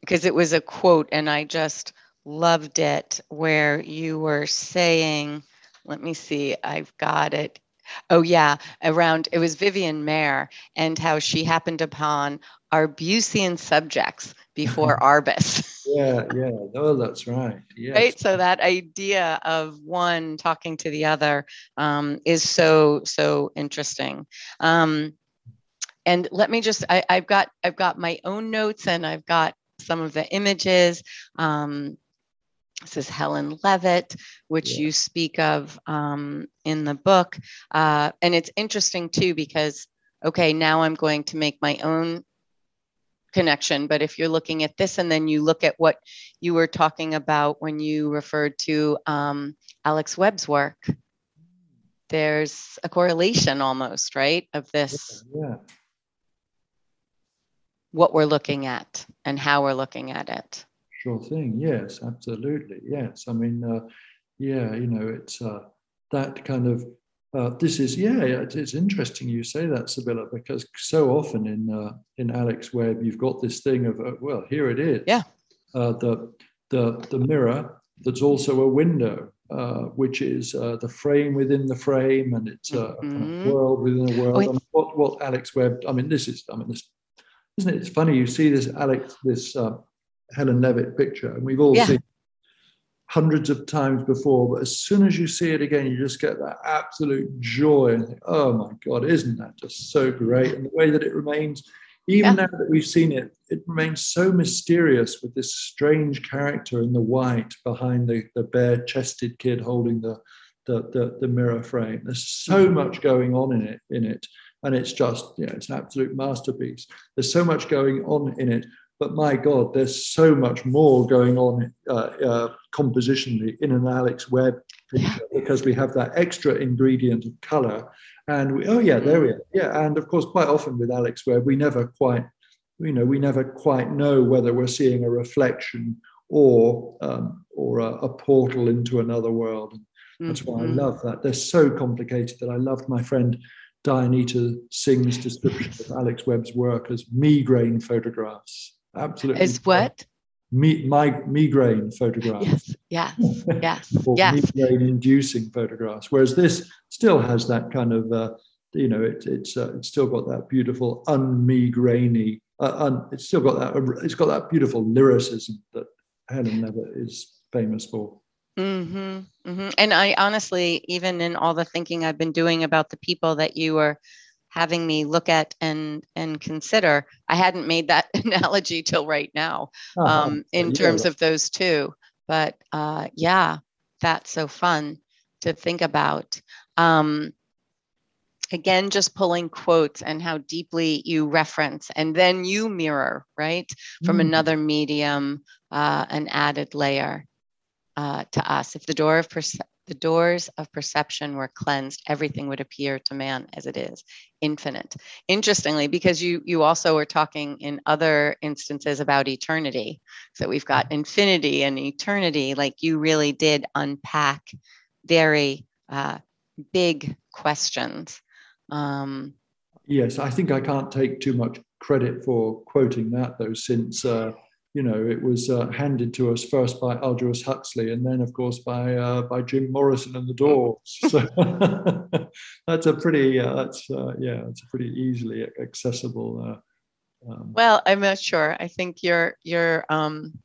because um, it was a quote, and I just loved it. Where you were saying, let me see, I've got it. Oh, yeah, around, it was Vivian Maier and how she happened upon Arbusian subjects before Arbus. Yeah, yeah, oh, that's right. Yes. Right, so that idea of one talking to the other um, is so, so interesting. Um, and let me just, I, I've got, I've got my own notes and I've got some of the images. Um, This is Helen Levitt, which yeah. you speak of um, in the book. Uh, and it's interesting, too, because, okay, now I'm going to make my own connection. But if you're looking at this and then you look at what you were talking about when you referred to um, Alex Webb's work, there's a correlation almost, right, of this, yeah. Yeah. what we're looking at and how we're looking at it. Sure thing. Yes, absolutely. Yes. I mean, uh, yeah, you know, it's uh, that kind of, uh, this is, yeah, it's interesting you say that, Sibylla, because so often in uh, in Alex Webb, you've got this thing of, uh, well, here it is. Yeah. Uh, the, the, the mirror that's also a window, uh, which is uh, the frame within the frame, and it's a uh, mm-hmm. kind of world within a world. Oh, I mean, what, what Alex Webb, I mean, this is, I mean, this, isn't it? It's funny, you see this Alex, this, uh, Helen Levitt picture, and we've all yeah. seen it hundreds of times before, but as soon as you see it again, you just get that absolute joy and think, oh my God, isn't that just so great? And the way that it remains, even yeah. now that we've seen it, it remains so mysterious with this strange character in the white behind the, the bare-chested kid holding the the, the the mirror frame. There's so much going on in it in it, and it's just, you know, it's an absolute masterpiece. There's so much going on in it. But my God, there's so much more going on uh, uh, compositionally in an Alex Webb picture, because we have that extra ingredient of colour. And we, oh yeah, there we are. Yeah, and of course, quite often with Alex Webb, we never quite, you know, we never quite know whether we're seeing a reflection or um, or a, a portal into another world. And that's why I love that. They're so complicated that I loved my friend Diane Singh's description of Alex Webb's work as migraine photographs. Absolutely. Is what? Me, my migraine photographs. Yes, yes, yes. Or yes. migraine-inducing photographs. Whereas this still has that kind of, uh, you know, it, it's uh, it's still got that beautiful un-migrainy. Uh, un, it's still got that. It's got that beautiful lyricism that Helen Levitt is famous for. Mm-hmm, mm-hmm. And I honestly, even in all the thinking I've been doing about the people that you were having me look at and and consider, I hadn't made that analogy till right now um, uh-huh. in yeah. terms of those two. But uh, yeah, that's so fun to think about. Um, again, just pulling quotes and how deeply you reference and then you mirror, right? From mm. another medium, uh, an added layer uh, to us. If the door of perception, the doors of perception were cleansed, everything would appear to man as it is, infinite. Interestingly, because you you also were talking in other instances about eternity. So we've got infinity and eternity, like you really did unpack very uh, big questions. Um, yes, I think I can't take too much credit for quoting that, though, since uh, you know, it was uh, handed to us first by Aldous Huxley and then, of course, by uh, by Jim Morrison and the Doors. So that's a pretty uh, that's uh, yeah, it's a pretty easily accessible. Uh, um, well, I'm not sure. I think your your um,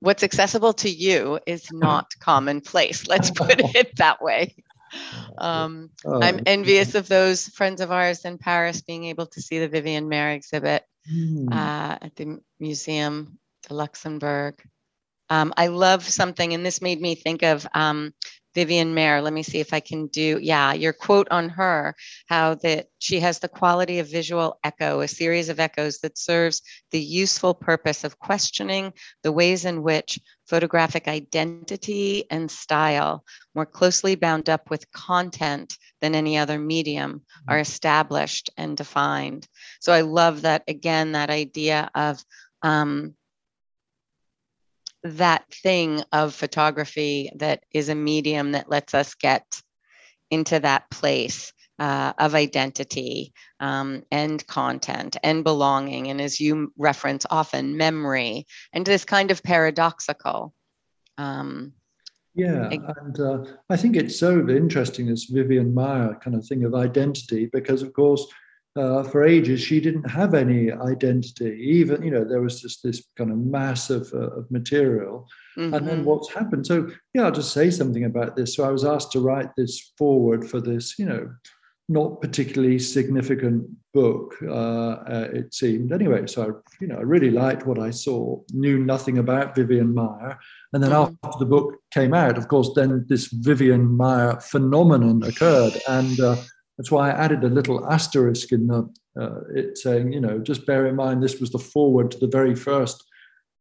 what's accessible to you is not commonplace. Let's put it that way. Um, oh, I'm envious yeah. of those friends of ours in Paris being able to see the Vivian Maier exhibit mm. uh, at the Museum de Luxembourg. Um, I love something, and this made me think of um, Vivian Maier. Let me see if I can do, yeah, your quote on her, how that she has the quality of visual echo, a series of echoes that serves the useful purpose of questioning the ways in which photographic identity and style, more closely bound up with content than any other medium, are established and defined. So I love that, again, that idea of um, that thing of photography that is a medium that lets us get into that place uh, of identity um, and content and belonging. And as you reference often, memory and this kind of paradoxical. Um, yeah, and uh, I think it's so interesting, this Vivian Maier kind of thing of identity, because of course, Uh, for ages, she didn't have any identity. Even, you know, there was just this kind of mass of, uh, of material. Mm-hmm. And then what's happened? So, yeah, I'll just say something about this. So I was asked to write this foreword for this, you know, not particularly significant book, uh, uh, it seemed. Anyway, so, I, you know, I really liked what I saw, knew nothing about Vivian Maier. And then mm-hmm. after the book came out, of course, then this Vivian Maier phenomenon occurred. And Uh, That's why I added a little asterisk in the, uh, it saying, you know, just bear in mind this was the foreword to the very first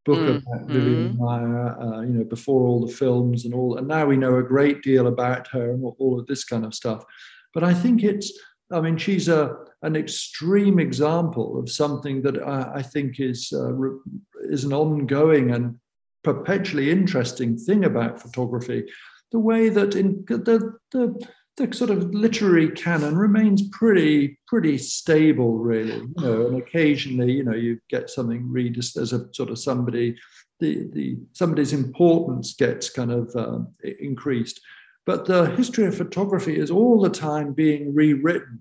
book mm, about mm. Vivian Maier, uh, you know, before all the films and all. And now we know a great deal about her and all of this kind of stuff. But I think it's, I mean, she's a an extreme example of something that I, I think is uh, re, is an ongoing and perpetually interesting thing about photography. The way that in the the The sort of literary canon remains pretty, pretty stable, really. You know, and occasionally, you know, you get something read as there's a sort of somebody, the the somebody's importance gets kind of um, increased, but the history of photography is all the time being rewritten,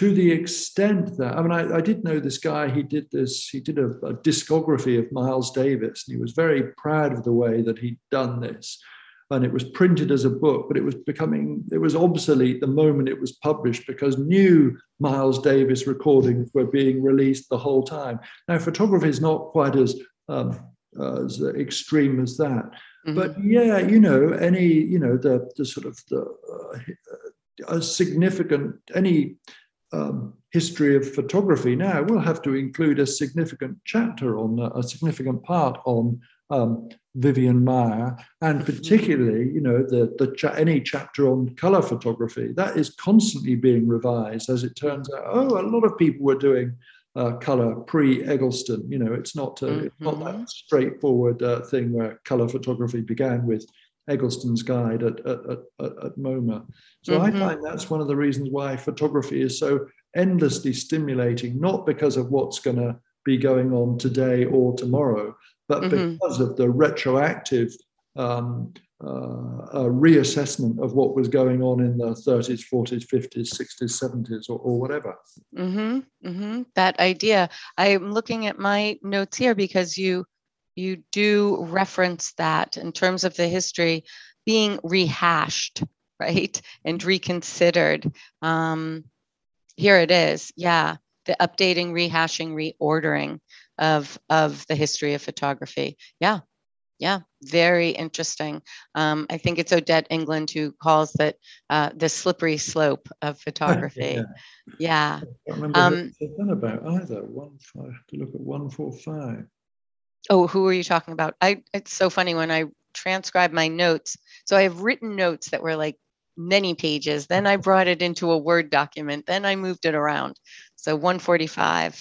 to the extent that I mean, I, I did know this guy. He did this. He did a, a discography of Miles Davis, and he was very proud of the way that he'd done this. And it was printed as a book, but it was becoming, it was obsolete the moment it was published because new Miles Davis recordings were being released the whole time. Now, photography is not quite as, um, uh, as extreme as that. Mm-hmm. But yeah, you know, any, you know, the, the sort of the uh, a significant, any um, history of photography now will have to include a significant chapter on, uh, a significant part on Um, Vivian Maier, and particularly, you know, the the cha- any chapter on color photography that is constantly being revised. As it turns out, oh, a lot of people were doing uh, color pre-Eggleston. You know, it's not uh, mm-hmm. it's not that straightforward uh, thing where color photography began with Eggleston's guide at at at, at MoMA. So mm-hmm. I find that's one of the reasons why photography is so endlessly stimulating, not because of what's going to be going on today or tomorrow, but mm-hmm. because of the retroactive um, uh, uh, reassessment of what was going on in the thirties, forties, fifties, sixties, seventies, or, or whatever. Mm-hmm, mm-hmm. That idea. I'm looking at my notes here because you you do reference that in terms of the history being rehashed, right, and reconsidered. Um, here it is. Yeah, the updating, rehashing, reordering of of the history of photography. Yeah, yeah, very interesting. Um, I think it's Odette England who calls that uh, the slippery slope of photography. Yeah. yeah. I can't remember um, what done about either. One, I have to look at one forty-five. Oh, who are you talking about? I. It's so funny when I transcribe my notes. So I have written notes that were like many pages. Then I brought it into a Word document. Then I moved it around. So one forty-five.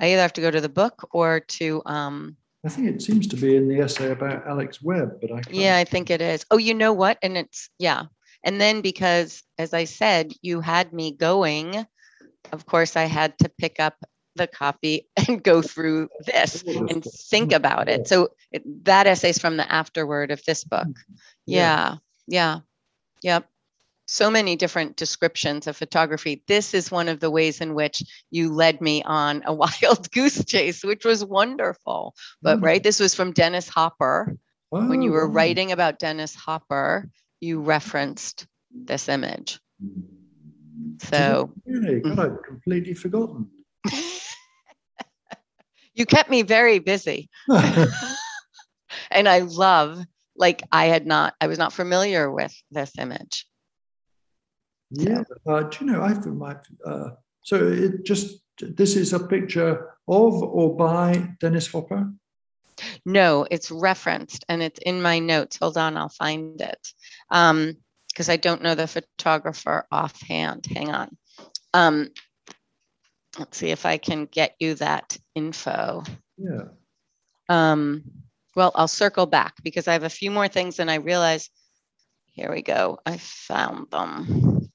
I either have to go to the book or to... Um, I think it seems to be in the essay about Alex Webb, but I can't. Yeah, I think it is. Oh, you know what? And it's, yeah. And then because, as I said, you had me going, of course, I had to pick up the copy and go through this and think about it. So it, that essay's from the afterword of this book. Yeah. Yeah. Yeah. Yep. So many different descriptions of photography. This is one of the ways in which you led me on a wild goose chase, which was wonderful. But mm-hmm. right, this was from Dennis Hopper. Oh. When you were writing about Dennis Hopper, you referenced this image. So really? God, mm-hmm. I've completely forgotten. You kept me very busy. And I love, like I had not, I was not familiar with this image. Yeah, uh, do you know, I my uh, so it just, this is a picture of or by Dennis Hopper? No, it's referenced and it's in my notes. Hold on, I'll find it. Um, because I don't know the photographer offhand. Hang on. Um, let's see if I can get you that info. Yeah. Um, well, I'll circle back because I have a few more things and I realize, here we go, I found them.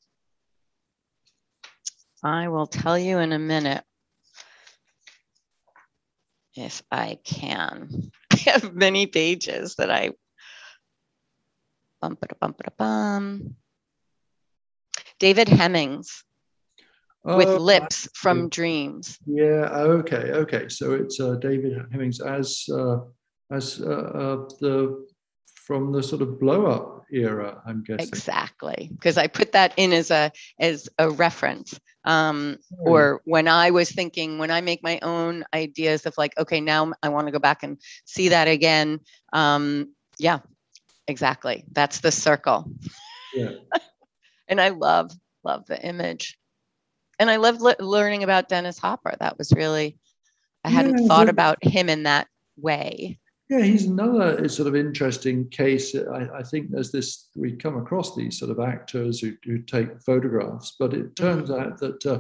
I will tell you in a minute if I can. I have many pages that I Bum, ba, da, bum, ba, da, bum. David Hemmings oh, with lips from dreams. Yeah. Okay. Okay. So it's uh, David Hemmings as uh, as uh, uh, the from the sort of blow up era, I'm guessing. Exactly, because I put that in as a as a reference. Um, oh. Or when I was thinking, when I make my own ideas of like, okay, now I want to go back and see that again. Um, yeah. Exactly. That's the circle. Yeah. And I love, love the image. And I loved le- learning about Dennis Hopper. That was really, I hadn't yeah, thought about him in that way. Yeah, he's another sort of interesting case. I, I think there's this, we come across these sort of actors who, who take photographs, but it turns mm-hmm. out that, uh,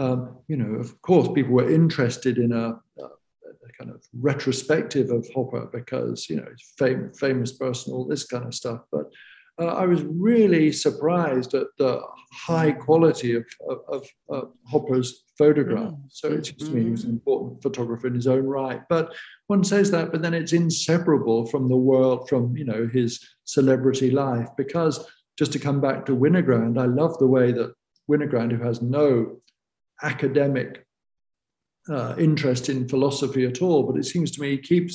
um, you know, of course, people were interested in a, a kind of retrospective of Hopper because, you know, fam- famous person, all this kind of stuff. But uh, I was really surprised at the high quality of, of, of, of Hopper's photograph. So it seems to me he was an important photographer in his own right. But one says that, but then it's inseparable from the world, from, you know, his celebrity life. Because just to come back to Winogrand, I love the way that Winogrand, who has no academic Uh, interest in philosophy at all, but it seems to me he keeps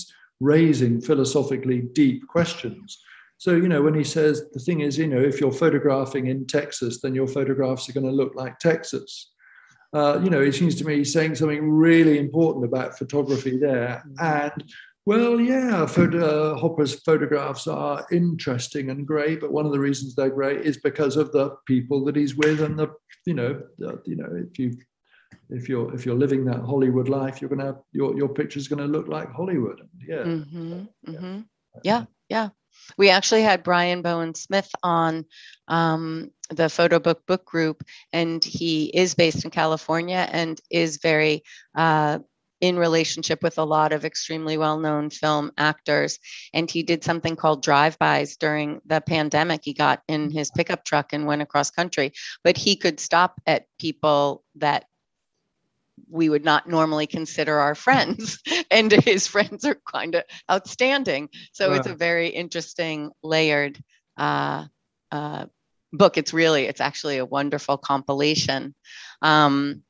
raising philosophically deep questions. So, you know, when he says, the thing is, you know, if you're photographing in Texas, then your photographs are going to look like Texas. Uh, you know, it seems to me he's saying something really important about photography there. And, well, yeah, photo, uh, Hopper's photographs are interesting and great, but one of the reasons they're great is because of the people that he's with and the, you know, uh, you know, if you If you're if you're living that Hollywood life, you're gonna have, your your picture's gonna look like Hollywood. Yeah. Mm-hmm, mm-hmm. Yeah, yeah. We actually had Brian Bowen Smith on um, the Photobook Book Group, and he is based in California and is very uh, in relationship with a lot of extremely well-known film actors. And he did something called drive-bys during the pandemic. He got in his pickup truck and went across country, but he could stop at people that we would not normally consider our friends, and his friends are kind of outstanding. So wow. It's a very interesting layered uh, uh, book. It's really, it's actually a wonderful compilation. Um,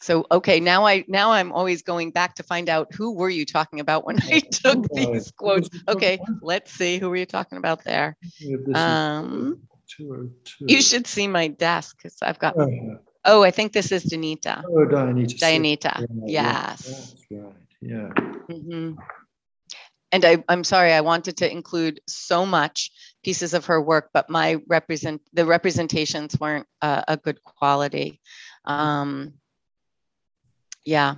so, okay, now I, now I'm always going back to find out who were you talking about when I took these quotes. Okay. Let's see. Who were you talking about there? Um, you should see my desk because I've got, Oh, I think this is Danita. Oh, Dianita. Dianita, yes. That's right, yeah. Mm-hmm. And I, I'm sorry, I wanted to include so much pieces of her work, but my represent the representations weren't uh, a good quality. Um, yeah,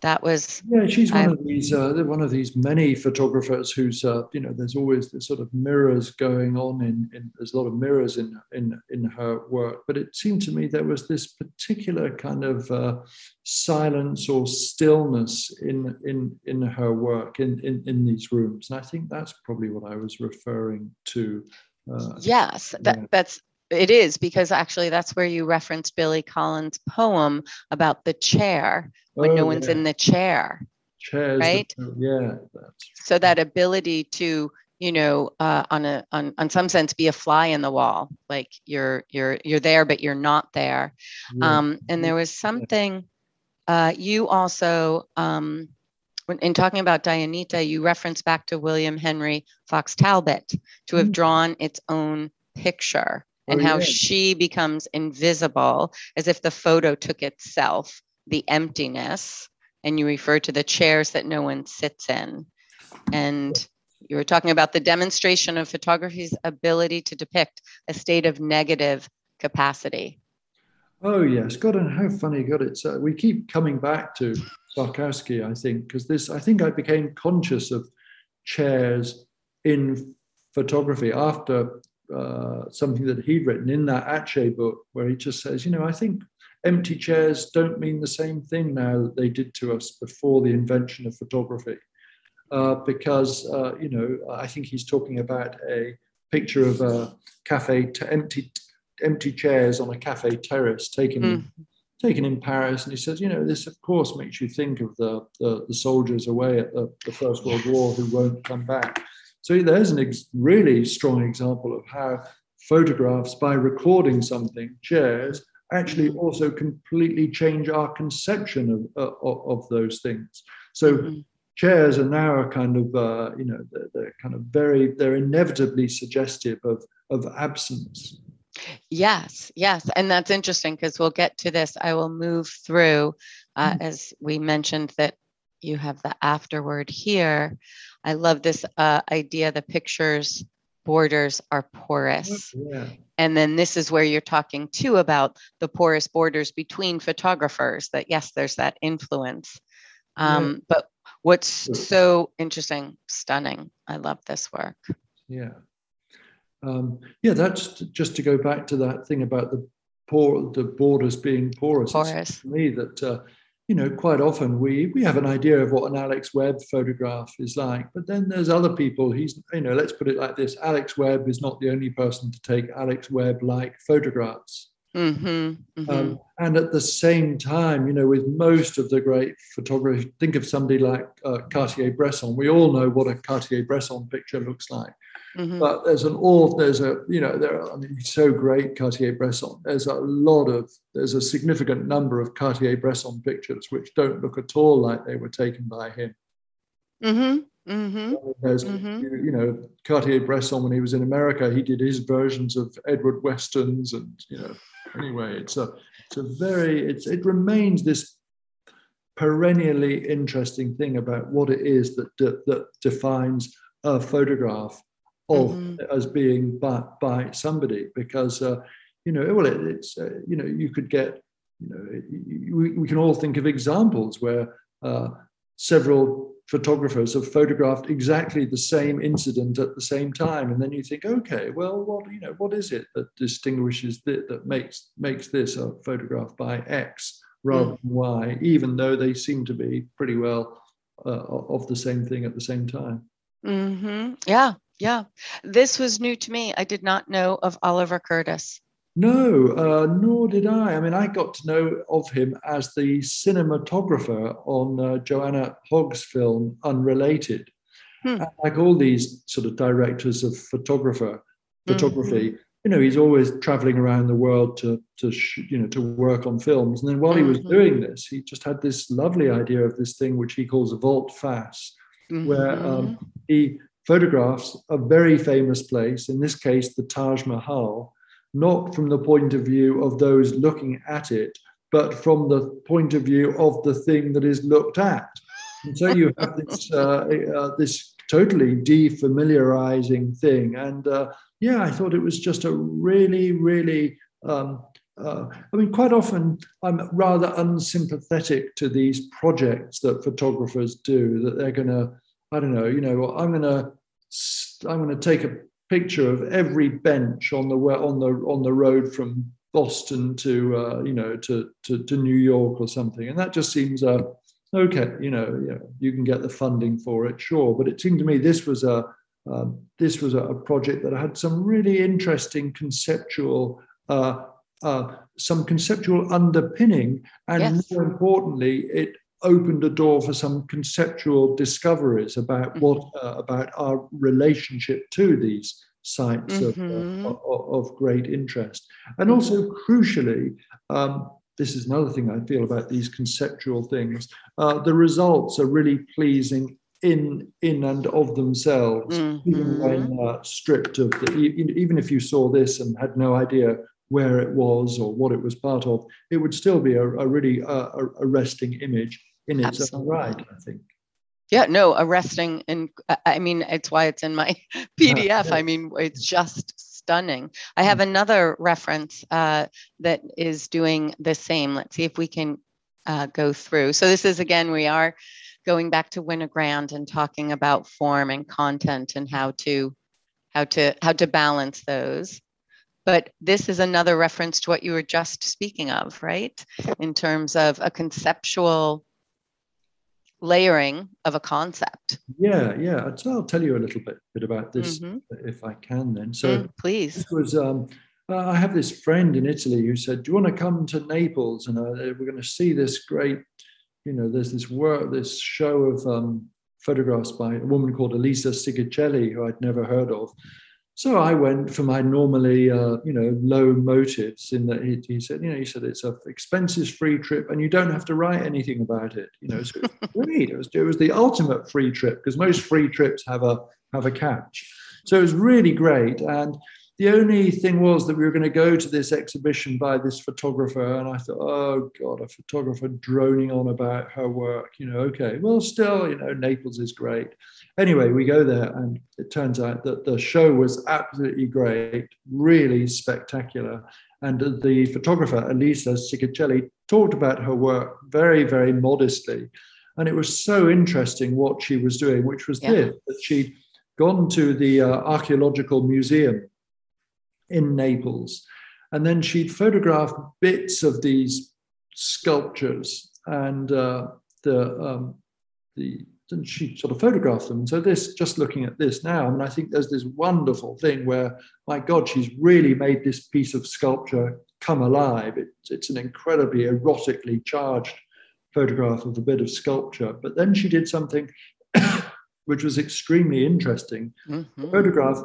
that was. Yeah, she's one I, of these uh, one of these many photographers who's uh, you know, there's always this sort of mirrors going on in, in there's a lot of mirrors in in in her work, but it seemed to me there was this particular kind of uh, silence or stillness in in in her work in, in in these rooms, and I think that's probably what I was referring to. Uh, yes, that, yeah. that's It is, because actually that's where you referenced Billy Collins' poem about the chair, when oh, no one's yeah. in the chair. Chairs, right? The, yeah. So that ability to, you know, uh, on a on, on some sense, be a fly in the wall, like you're you're you're there, but you're not there. Yeah. Um, and there was something uh, you also. Um, In talking about Dianita, you reference back to William Henry Fox Talbot to have drawn its own picture oh, and how yeah. she becomes invisible, as if the photo took itself, the emptiness, and you refer to the chairs that no one sits in. And you were talking about the demonstration of photography's ability to depict a state of negative capacity. Oh, yes. God, and how funny, God, it's, uh, we keep coming back to Szarkowski, I think, because this, I think I became conscious of chairs in photography after uh, something that he'd written in that Aceh book, where he just says, you know, I think empty chairs don't mean the same thing now that they did to us before the invention of photography, uh, because, uh, you know, I think he's talking about a picture of a cafe, to empty empty chairs on a cafe terrace taken, mm. taken in Paris. And he says, you know, this, of course, makes you think of the, the, the soldiers away at the, the First World War who won't come back. So there's an ex- really strong example of how photographs, by recording something, chairs, actually also completely change our conception of, of, of those things. So mm-hmm. chairs are now a kind of, uh, you know, they're, they're kind of very, they're inevitably suggestive of, of absence. Yes, yes. And that's interesting because we'll get to this. I will move through uh, mm-hmm. as we mentioned that you have the afterword here. I love this uh, idea, the picture's borders are porous. Yeah. And then this is where you're talking too about the porous borders between photographers, that yes, there's that influence. Um, yeah. But what's sure. so interesting, stunning. I love this work. Yeah. Um, yeah, that's just to go back to that thing about the por- the borders being porous. Porous. To me, that uh, you know, quite often we we have an idea of what an Alex Webb photograph is like, but then there's other people. He's you know, let's put it like this: Alex Webb is not the only person to take Alex Webb-like photographs. Mm-hmm, mm-hmm. Um, and at the same time, you know, with most of the great photographers, think of somebody like uh, Cartier-Bresson. We all know what a Cartier-Bresson picture looks like. Mm-hmm. But there's an all there's a you know there are, I mean so great Cartier-Bresson. There's a lot of there's a significant number of Cartier-Bresson pictures which don't look at all like they were taken by him. Mm-hmm. Mm-hmm. There's mm-hmm. you, you know Cartier-Bresson when he was in America, he did his versions of Edward Weston's, and you know anyway it's a it's a very it's it remains this perennially interesting thing about what it is that de- that defines a photograph. Of mm-hmm. as being by, by somebody, because uh, you know, well, it, it's uh, you know, you could get, you know, we, we can all think of examples where uh, several photographers have photographed exactly the same incident at the same time, and then you think, okay, well, what you know, what is it that distinguishes that that makes makes this a photograph by X rather mm-hmm. than Y, even though they seem to be pretty well uh, of the same thing at the same time. Mm-hmm. Yeah. Yeah, this was new to me. I did not know of Oliver Curtis. No, uh, nor did I. I mean, I got to know of him as the cinematographer on uh, Joanna Hogg's film Unrelated. Hmm. Like all these sort of directors of photographer photography, mm-hmm. you know, he's always traveling around the world to to sh- you know to work on films. And then while mm-hmm. he was doing this, he just had this lovely idea of this thing which he calls Vault Face, mm-hmm. where um, he photographs a very famous place, in this case, the Taj Mahal, not from the point of view of those looking at it, but from the point of view of the thing that is looked at. And so you have this uh, uh, this totally defamiliarizing thing. And uh, yeah, I thought it was just a really, really, um, uh, I mean, quite often I'm rather unsympathetic to these projects that photographers do, that they're going to, I don't know, you know, I'm gonna, I'm gonna take a picture of every bench on the on the on the road from Boston to, uh, you know, to, to to New York or something, and that just seems uh, okay, you know, you know, you can get the funding for it, sure, but it seemed to me this was a Uh, this was a, a project that had some really interesting conceptual, uh, uh, some conceptual underpinning, and yes. more importantly, it opened a door for some conceptual discoveries about mm-hmm. what uh, about our relationship to these sites mm-hmm. of, uh, of great interest. And also, crucially, um, this is another thing I feel about these conceptual things, uh, the results are really pleasing in in and of themselves, mm-hmm. even when uh, stripped of, the, even if you saw this and had no idea where it was or what it was part of, it would still be a, a really uh, arresting image in its Absolutely. Own right, I think. Yeah, no, arresting. And I mean, it's why it's in my P D F. I mean, it's just stunning. I have another reference uh, that is doing the same. Let's see if we can uh, go through. So this is, again, we are going back to Winogrand and talking about form and content and how to, how to, how to balance those. But this is another reference to what you were just speaking of, right? In terms of a conceptual layering of a concept. Yeah, yeah. So I'll tell you a little bit, bit about this mm-hmm. if I can then. So mm, please. This was, um, uh, I have this friend in Italy who said, do you want to come to Naples? And uh, we're going to see this great, you know, there's this work, this show of um, photographs by a woman called Elisa Sighicelli, who I'd never heard of. So I went for my normally, uh, you know, low motives in that he, he said, you know, he said, it's an expenses-free trip and you don't have to write anything about it. You know, so it was great. It was, it was the ultimate free trip, because most free trips have a, have a catch. So it was really great. And the only thing was that we were going to go to this exhibition by this photographer. And I thought, oh, God, a photographer droning on about her work. You know, OK, well, still, you know, Naples is great. Anyway, we go there and it turns out that the show was absolutely great, really spectacular. And the photographer, Elisa Sighicelli, talked about her work very, very modestly. And it was so interesting what she was doing, which was yeah. this, that she'd gone to the uh, archaeological museum in Naples. And then she'd photographed bits of these sculptures and uh, the um, the... and she sort of photographed them. So this, just looking at this now, I mean, I think there's this wonderful thing where, my God, she's really made this piece of sculpture come alive. It, it's an incredibly erotically charged photograph of a bit of sculpture. But then she did something which was extremely interesting. Mm-hmm. The photograph,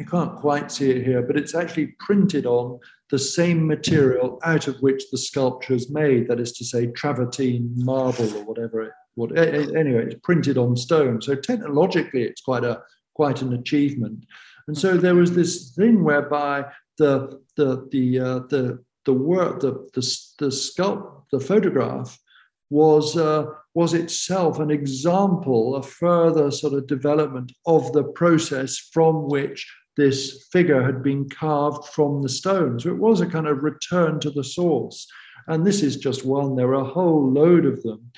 you can't quite see it here, but it's actually printed on the same material out of which the sculpture is made, that is to say, travertine marble or whatever it What, anyway, it's printed on stone. So technologically, it's quite a quite an achievement. And so there was this thing whereby the the the uh, the the work, the the the sculpt, the photograph was uh, was itself an example, a further sort of development of the process from which this figure had been carved from the stone. So it was a kind of return to the source. And this is just one. There were a whole load of them.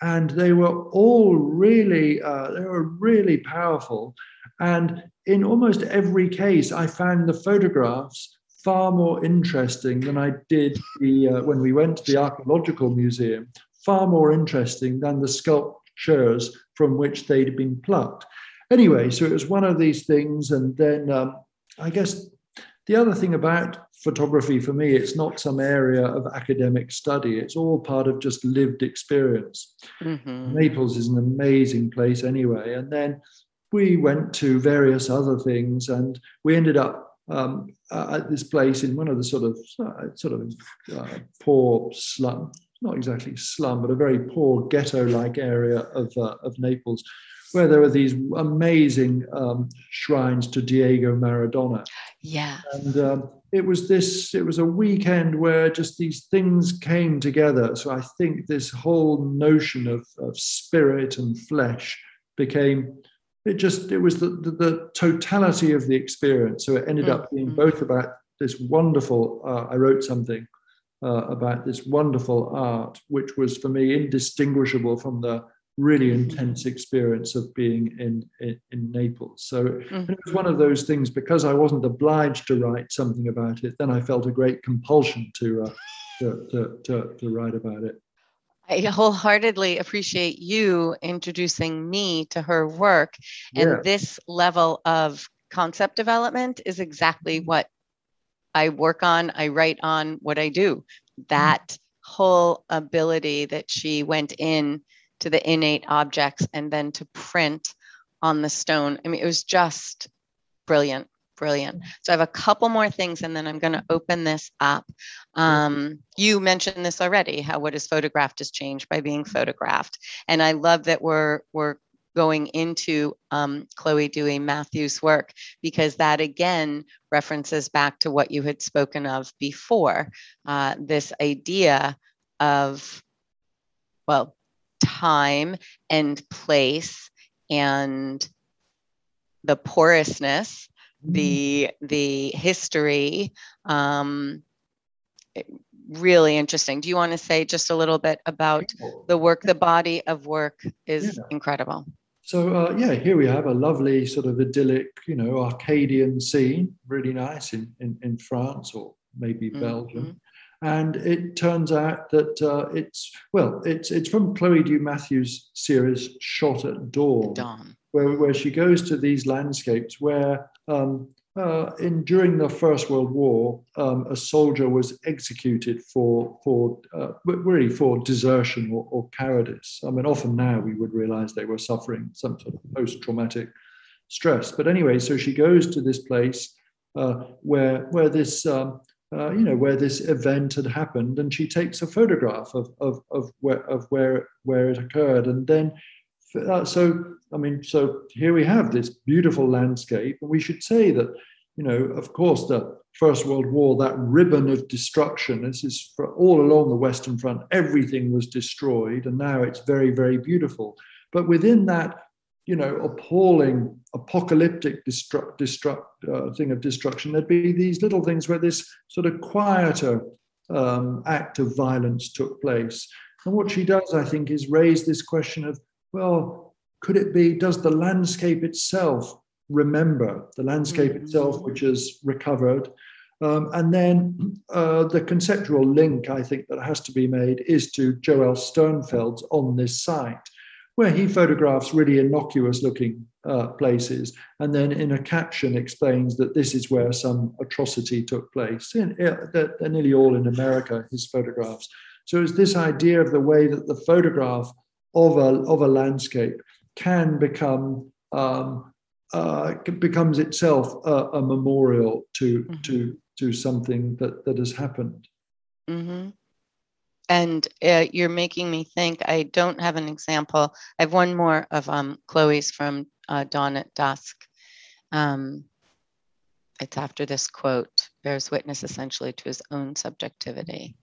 And they were all really, uh, they were really powerful. And in almost every case, I found the photographs far more interesting than I did the uh, when we went to the archaeological museum, far more interesting than the sculptures from which they'd been plucked. Anyway, so it was one of these things. And then um, I guess the other thing about photography for me, it's not some area of academic study. It's all part of just lived experience. Mm-hmm. Naples is an amazing place anyway. And then we went to various other things and we ended up um, uh, at this place in one of the sort of uh, sort of uh, poor slum, not exactly slum, but a very poor ghetto-like area of, uh, of Naples, where there were these amazing um, shrines to Diego Maradona. Yeah. And um, it was this, it was a weekend where just these things came together. So I think this whole notion of, of spirit and flesh became, it just, it was the, the, the totality of the experience. So it ended mm-hmm. up being both about this wonderful, uh, I wrote something uh, about this wonderful art, which was for me indistinguishable from the really intense experience of being in, in, in Naples. So mm-hmm. it was one of those things, because I wasn't obliged to write something about it, then I felt a great compulsion to, uh, to, to, to, to write about it. I wholeheartedly appreciate you introducing me to her work. And yeah. This level of concept development is exactly what I work on, I write on, what I do. That whole ability that she went in to the innate objects and then to print on the stone. I mean, it was just brilliant, brilliant. So I have a couple more things and then I'm going to open this up. Um, you mentioned this already, how what is photographed is changed by being photographed. And I love that we're, we're going into um, Chloe Dewey Matthews' work, because that again references back to what you had spoken of before, uh, this idea of, well, time and place and the porousness, mm-hmm. the, the history, um, it, really interesting. Do you want to say just a little bit about the work? The body of work is yeah. incredible. So, uh, yeah, here we have a lovely sort of idyllic, you know, Arcadian scene, really nice in, in, in France or maybe mm-hmm. Belgium. And it turns out that uh, it's, well, it's it's from Chloe Dewey Matthews' series Shot at Dawn, Dawn. Where, where she goes to these landscapes where um, uh, in during the First World War, um, a soldier was executed for, for uh, really for desertion or, or cowardice. I mean, often now we would realize they were suffering some sort of post-traumatic stress. But anyway, so she goes to this place uh, where, where this... Um, Uh, you know, where this event had happened, and she takes a photograph of of of where of where where it occurred, and then uh, so I mean, so here we have this beautiful landscape, and we should say that, you know, of course, the First World War, that ribbon of destruction. This is for all along the Western Front. Everything was destroyed, and now it's very, very beautiful. But within that, you know, appalling, apocalyptic destruct, destruct, uh, thing of destruction, there'd be these little things where this sort of quieter um, act of violence took place. And what she does, I think, is raise this question of, well, could it be, does the landscape itself remember, the landscape mm-hmm. itself, which has recovered? Um, and then uh, the conceptual link, I think, that has to be made is to Joel Sternfeld's On This Site, where he photographs really innocuous-looking uh, places, and then in a caption explains that this is where some atrocity took place. In, uh, they're, they're nearly all in America, his photographs. So it's this idea of the way that the photograph of a, of a landscape can become um, uh, becomes itself a, a memorial to mm-hmm. to to something that that has happened. Mm-hmm. And uh, you're making me think. I don't have an example. I have one more of um, Chloe's from uh, Dawn at Dusk. Um, it's after this quote, bears witness essentially to his own subjectivity.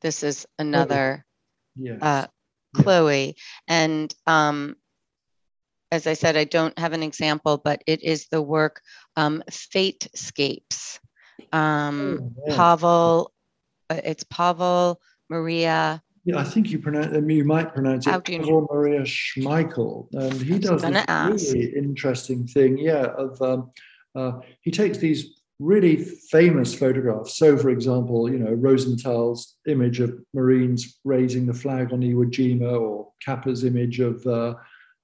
This is another yes. Uh, yes. Chloe. And um, as I said, I don't have an example, but it is the work um, Fatescapes. Um, oh, yes. Pavel, it's Pavel Maria. Yeah, I think you pronounce. I mean, you might pronounce it Pavel Maria Schmeichel, and he does this ask. really interesting thing. Yeah, of um, uh, he takes these really famous photographs. So, for example, you know, Rosenthal's image of Marines raising the flag on Iwo Jima, or Kappa's image of uh,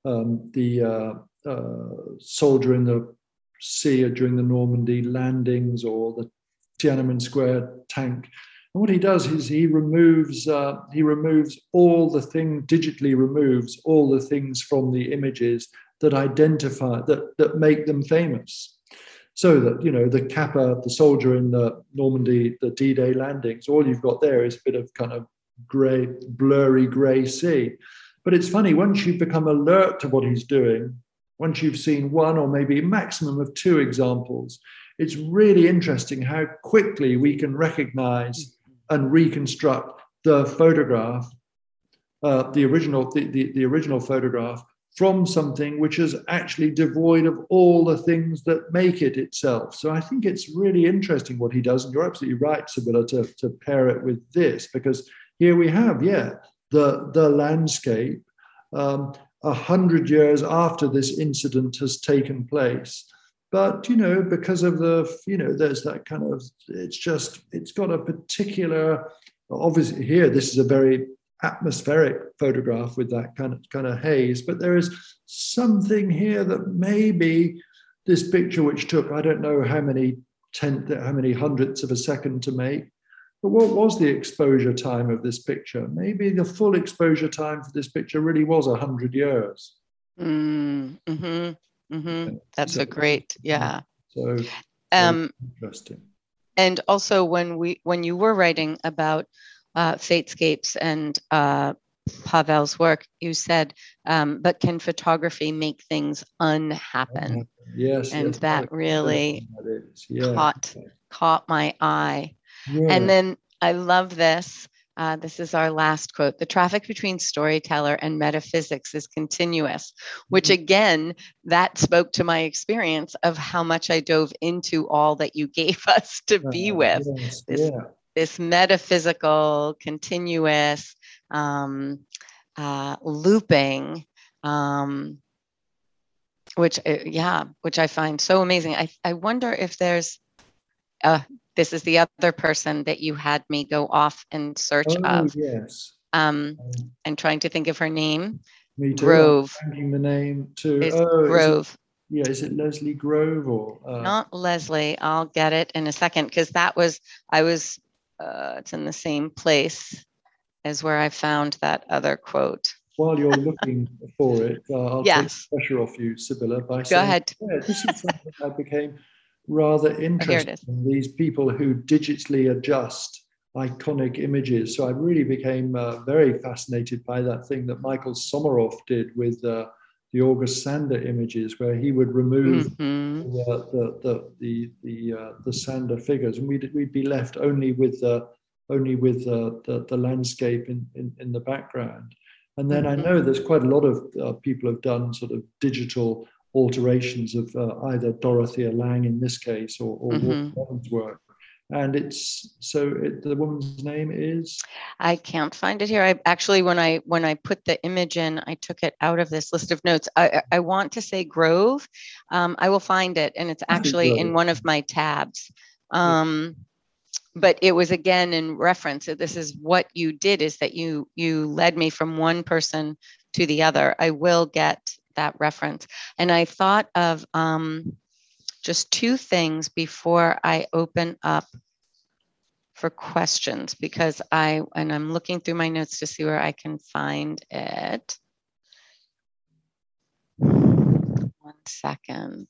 um, the uh, uh, soldier in the sea during the Normandy landings, or the Tiananmen Square tank. And what he does is he removes uh, he removes all the thing digitally removes all the things from the images that identify that that make them famous, so that, you know, the Kappa, the soldier in the Normandy, the D-Day landings, all you've got there is a bit of kind of grey, blurry grey sea. But it's funny, once you become alert to what he's doing, once you've seen one or maybe a maximum of two examples, it's really interesting how quickly we can recognize and reconstruct the photograph, uh, the original, the, the, the original photograph, from something which is actually devoid of all the things that make it itself. So I think it's really interesting what he does, and you're absolutely right, Sibylla, to, to pair it with this, because here we have, yeah, the the landscape um, a hundred years after this incident has taken place. But, you know, because of the, you know, there's that kind of, it's just, it's got a particular, obviously here, this is a very atmospheric photograph with that kind of, kind of haze, but there is something here that maybe this picture, which took, I don't know how many tenth, how many hundredths of a second to make, but what was the exposure time of this picture? Maybe the full exposure time for this picture really was one hundred years. Mm, mm-hmm, mm-hmm. That's so, a great, yeah. So um, interesting. And also when we when you were writing about uh, Fatescapes and uh, Pavel's work, you said, um, but can photography make things unhappen? Yes. And yes, that really that is. Yeah. caught, caught my eye. Yeah. And then I love this. Uh, this is our last quote. The traffic between storyteller and metaphysics is continuous, which again, that spoke to my experience of how much I dove into all that you gave us to be with. Yes, this, yeah. this metaphysical, continuous, um, uh, looping, um, which, uh, yeah, which I find so amazing. I, I wonder if there's a This is the other person that you had me go off in search oh, of. Yes. Um, um, and trying to think of her name. Me too. Grove. I'm finding the name too. Is oh, Grove. Is it, yeah, is it Leslie Grove or? Uh, Not Leslie. I'll get it in a second, because that was, I was, uh, it's in the same place as where I found that other quote. While you're looking for it, uh, I'll yes. take pressure off you, Sibylla, by go saying, ahead. Yeah, this is something I became rather interesting, in these people who digitally adjust iconic images. So I really became uh, very fascinated by that thing that Michael Sommeroff did with uh, the August Sander images, where he would remove mm-hmm. the the the the the, uh, the Sander figures, and we'd we'd be left only with the only with the the, the landscape in, in in the background. And then mm-hmm. I know there's quite a lot of uh, people have done sort of digital alterations of uh, either Dorothea Lange in this case, or, or mm-hmm. Walker Evans' work, and it's so it, the woman's name is. I can't find it here. I actually, when I when I put the image in, I took it out of this list of notes. I I want to say Grove. Um, I will find it, and it's actually in one of my tabs. Um, but it was again in reference. This is what you did, is that you you led me from one person to the other. I will get that reference. And I thought of um, just two things before I open up for questions, because I, and I'm looking through my notes to see where I can find it. One second.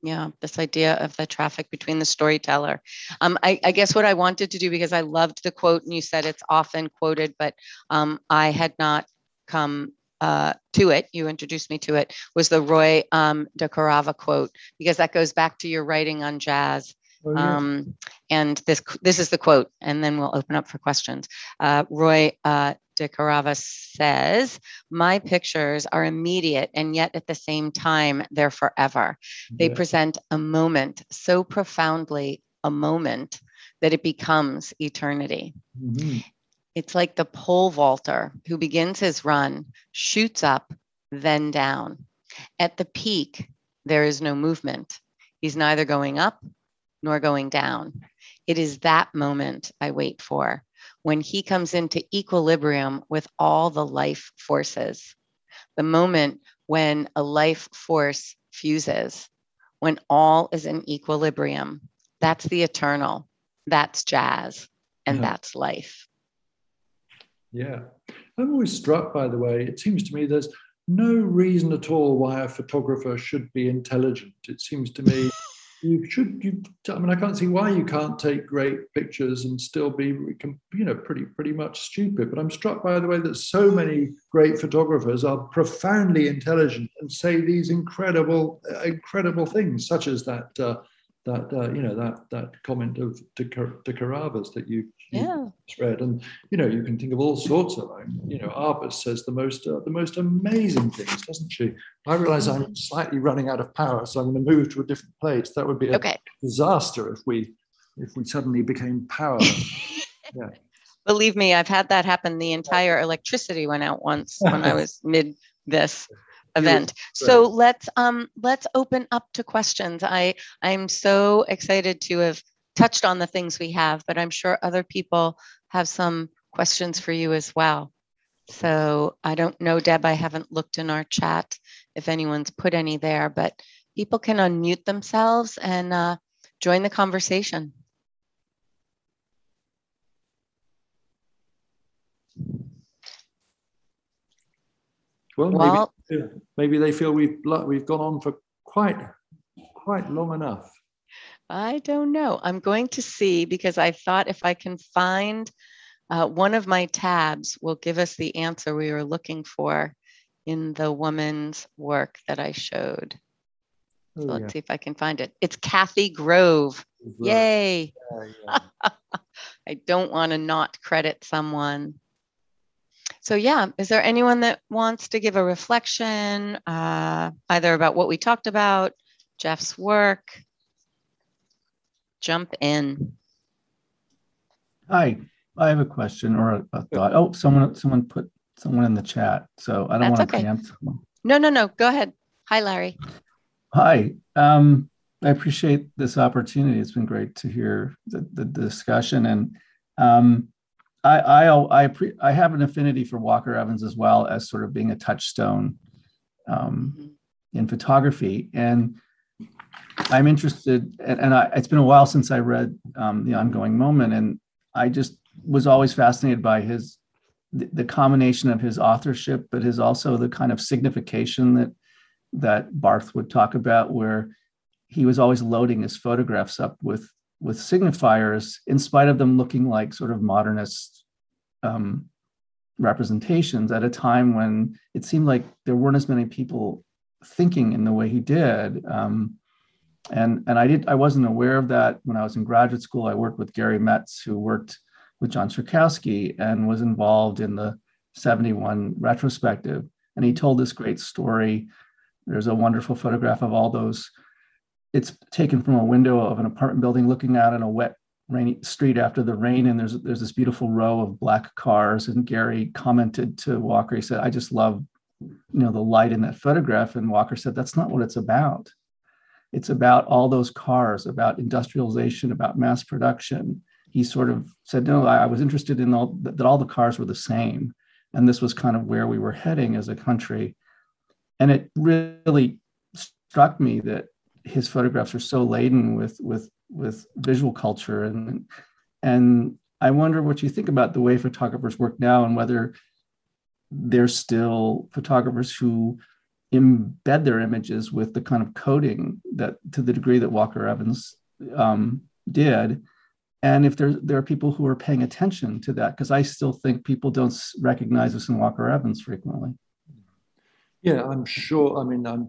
Yeah, this idea of the traffic between the storyteller. Um, I, I guess what I wanted to do, because I loved the quote, and you said it's often quoted, but um, I had not come uh, to it. You introduced me to it. Was the Roy um, de Carava quote, because that goes back to your writing on jazz. Oh, yeah. um, and this this is the quote, and then we'll open up for questions. Uh, Roy uh, de Carava says, "My pictures are immediate, and yet at the same time, they're forever. They yeah. present a moment, so profoundly a moment, that it becomes eternity." Mm-hmm. It's like the pole vaulter who begins his run, shoots up, then down. At the peak, there is no movement. He's neither going up nor going down. It is that moment I wait for, when he comes into equilibrium with all the life forces, the moment when a life force fuses, when all is in equilibrium. That's the eternal, that's jazz, and yeah. that's life. Yeah, I'm always struck, by the way, it seems to me there's no reason at all why a photographer should be intelligent. It seems to me You should, you, I mean, I can't see why you can't take great pictures and still be, you know, pretty pretty much stupid. But I'm struck by the way that so many great photographers are profoundly intelligent and say these incredible, incredible things, such as that, uh, that uh, you know, that that comment of de, de Carava's that you yeah. read. And, you know, you can think of all sorts of, you know, Arbus says the most, uh, the most amazing things, doesn't she? I realize I'm slightly running out of power, so I'm going to move to a different place. That would be a okay. disaster if we if we suddenly became powerless. Yeah. Believe me, I've had that happen. The entire electricity went out once when I was mid this event. So let's um let's open up to questions. I I'm so excited to have touched on the things we have, but I'm sure other people have some questions for you as well. So I don't know, Deb, I haven't looked in our chat if anyone's put any there, but people can unmute themselves and uh, join the conversation. Well, well maybe, maybe they feel we've, we've gone on for quite, quite long enough. I don't know. I'm going to see, because I thought if I can find uh, one of my tabs will give us the answer we were looking for in the woman's work that I showed. So oh, let's yeah. see if I can find it. It's Kathy Grove. Right. Yay. Yeah, yeah. I don't want to not credit someone. So yeah, is there anyone that wants to give a reflection uh, either about what we talked about, Jeff's work? Jump in. Hi, I have a question or a, a thought. Oh, someone someone put someone in the chat, so I don't That's want to okay. preempt someone. No, no, no, go ahead. Hi, Larry. Hi, um, I appreciate this opportunity. It's been great to hear the, the, the discussion, and um, I I I, pre I have an affinity for Walker Evans as well as sort of being a touchstone um, mm-hmm. in photography, and I'm interested, and I, it's been a while since I read um, The Ongoing Moment, and I just was always fascinated by his, the, the combination of his authorship, but his also the kind of signification that, that Barthes would talk about, where he was always loading his photographs up with, with signifiers, in spite of them looking like sort of modernist um, representations at a time when it seemed like there weren't as many people thinking in the way he did. Um, And, and I, did, I wasn't aware of that when I was in graduate school. I worked with Gary Metz, who worked with John Szarkowski and was involved in the seventy-one retrospective. And he told this great story. There's a wonderful photograph of all those. It's taken from a window of an apartment building looking out on a wet, rainy street after the rain. And there's, there's this beautiful row of black cars. And Gary commented to Walker, he said, I just love you know, the light in that photograph. And Walker said, that's not what it's about. It's about all those cars, about industrialization, about mass production. He sort of said, no, I was interested in all, that all the cars were the same. And this was kind of where we were heading as a country. And it really struck me that his photographs are so laden with, with, with visual culture. And, and I wonder what you think about the way photographers work now and whether there's still photographers who embed their images with the kind of coding that, to the degree that Walker Evans um, did, and if there there are people who are paying attention to that, because I still think people don't recognize us in Walker Evans frequently. Yeah, I'm sure. I mean, I'm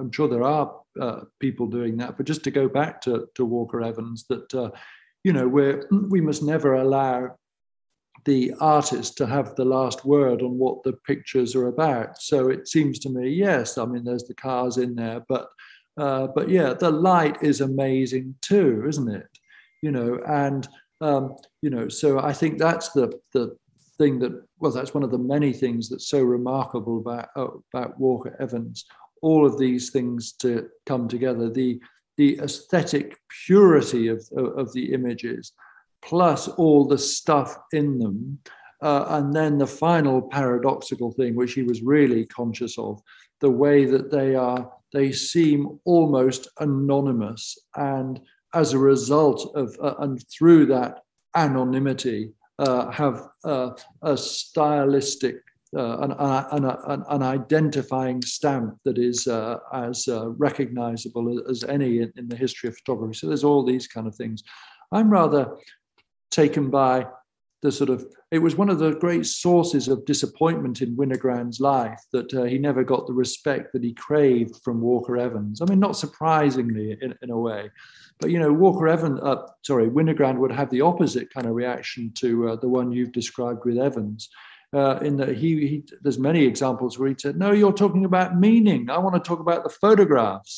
I'm sure there are uh, people doing that. But just to go back to to Walker Evans, that uh, you know, we're we must never allow the artist to have the last word on what the pictures are about. So it seems to me, yes, I mean, there's the cars in there, but, uh, but yeah, the light is amazing too, isn't it? You know, and, um, you know, so I think that's the, the thing that, well, that's one of the many things that's so remarkable about, oh, about Walker Evans, all of these things to come together, the, the aesthetic purity of, of, of the images, plus all the stuff in them. Uh, and then the final paradoxical thing, which he was really conscious of, the way that they are, they seem almost anonymous. And as a result of, uh, and through that anonymity, uh, have uh, a stylistic, uh, an, an, an identifying stamp that is uh, as uh, recognizable as any in, in the history of photography. So there's all these kind of things. I'm rather taken by the sort of, it was one of the great sources of disappointment in Winogrand's life that uh, he never got the respect that he craved from Walker Evans. I mean, not surprisingly in, in a way, but you know, Walker Evans, uh, sorry, Winogrand would have the opposite kind of reaction to uh, the one you've described with Evans. Uh, in that he, he, there's many examples where he said, no, you're talking about meaning. I want to talk about the photographs.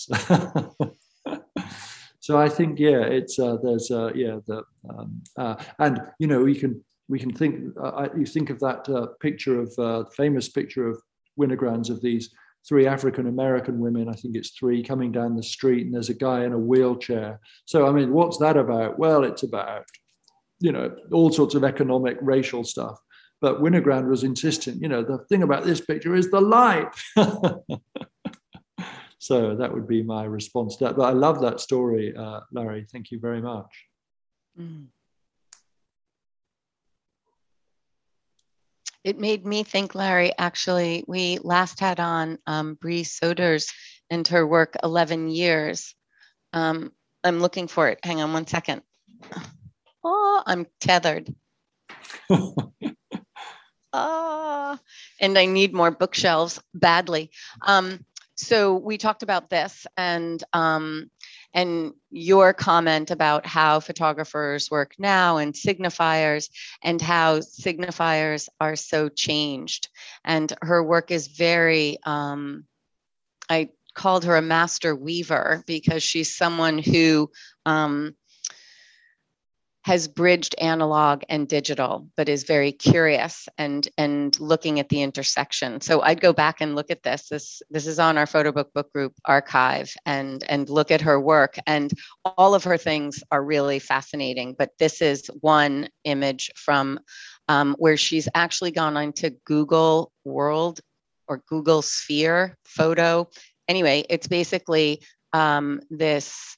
So I think, yeah, it's uh, there's uh, yeah, the, um, uh, and you know we can we can think uh, I, you think of that uh, picture of uh, famous picture of Winogrand's of these three African-American women, I think it's three, coming down the street, and there's a guy in a wheelchair. So, I mean, what's that about? Well, it's about, you know, all sorts of economic, racial stuff. But Winogrand was insistent, you know, the thing about this picture is the light. So that would be my response to that. But I love that story, uh, Larry. Thank you very much. Mm. It made me think, Larry, actually, we last had on um, Bree Soders and her work, eleven years. Um, I'm looking for it. Hang on one second. Oh, I'm tethered. Ah, and I need more bookshelves badly. Um, so we talked about this and um, and your comment about how photographers work now and signifiers and how signifiers are so changed. And her work is very, um, I called her a master weaver because she's someone who um, has bridged analog and digital, but is very curious and, and looking at the intersection. So I'd go back and look at this. This, this is on our Photobook Book Group archive, and, and look at her work. And all of her things are really fascinating, but this is one image from um, where she's actually gone onto Google World or Google Sphere photo. Anyway, it's basically um, this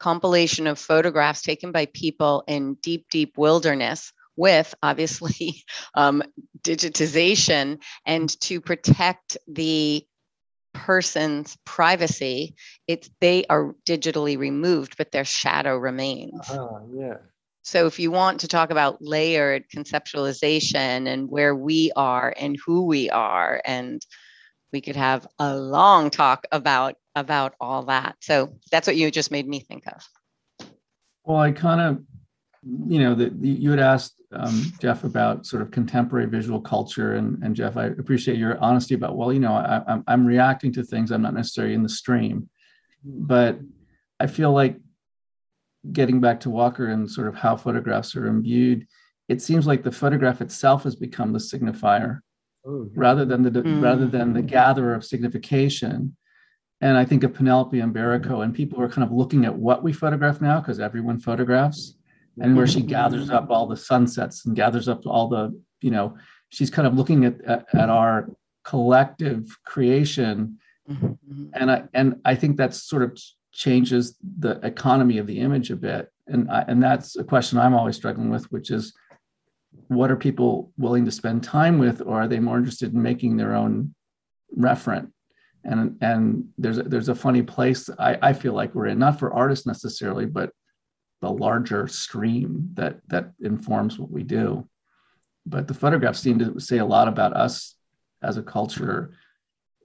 compilation of photographs taken by people in deep, deep wilderness with obviously um, digitization, and to protect the person's privacy, it's, they are digitally removed, but their shadow remains. Uh-huh, yeah. So if you want to talk about layered conceptualization and where we are and who we are, and we could have a long talk about about all that. So that's what you just made me think of. Well, I kind of, you know, the, the, you had asked um, Jeff about sort of contemporary visual culture, and, and Jeff, I appreciate your honesty about, well, you know, I, I'm, I'm reacting to things. I'm not necessarily in the stream, but I feel like getting back to Walker and sort of how photographs are imbued, it seems like the photograph itself has become the signifier. Oh, yeah. Rather than the mm. rather than the gatherer of signification. And I think of Penelope and Barrico, and people are kind of looking at what we photograph now, because everyone photographs, and where she gathers up all the sunsets and gathers up all the, you know, she's kind of looking at at, at our collective creation. Mm-hmm. And I and I think that sort of changes the economy of the image a bit. And I, and that's a question I'm always struggling with, which is, what are people willing to spend time with, or are they more interested in making their own referent? And and there's a, there's a funny place I, I feel like we're in, not for artists necessarily, but the larger stream that that informs what we do. But the photographs seem to say a lot about us as a culture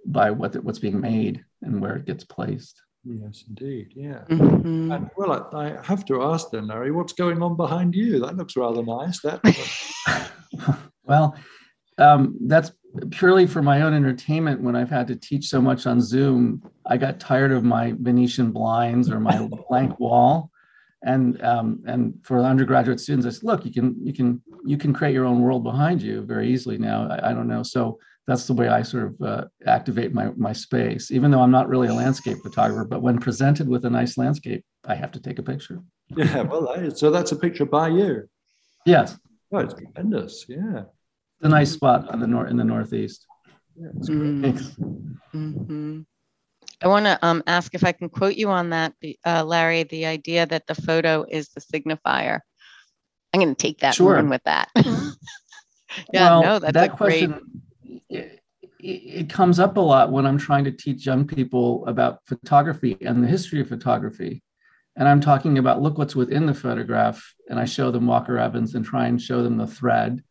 by what what's being made and where it gets placed. Yes, indeed. Yeah. Mm-hmm. And, well, I, I have to ask then, Larry, what's going on behind you? That looks rather nice. That. Well, um, that's purely for my own entertainment. When I've had to teach so much on Zoom, I got tired of my Venetian blinds or my blank wall. And um, and for undergraduate students, I said, look, you can you can you can create your own world behind you very easily now. I, I don't know. So that's the way I sort of uh, activate my, my space, even though I'm not really a landscape photographer, but when presented with a nice landscape, I have to take a picture. Yeah, well, so that's a picture by you. Yes. Oh, it's tremendous, yeah. It's a nice spot on the nor- in the Northeast. Yeah, it's great. Thanks. Mm-hmm. I want to um, ask if I can quote you on that, uh, Larry, the idea that the photo is the signifier. I'm going to take that sure. one with that. yeah, well, no, that's that a question, great... It, it comes up a lot when I'm trying to teach young people about photography and the history of photography. And I'm talking about, look what's within the photograph. And I show them Walker Evans and try and show them the thread.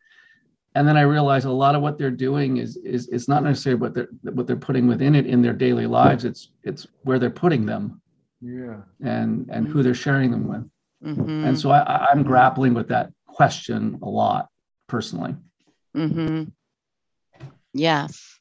And then I realize a lot of what they're doing is, is it's not necessarily what they're, what they're putting within it in their daily lives. It's, it's where they're putting them, yeah, and, and who they're sharing them with. Mm-hmm. And so I, I'm grappling with that question a lot personally. Mm-hmm. Yes.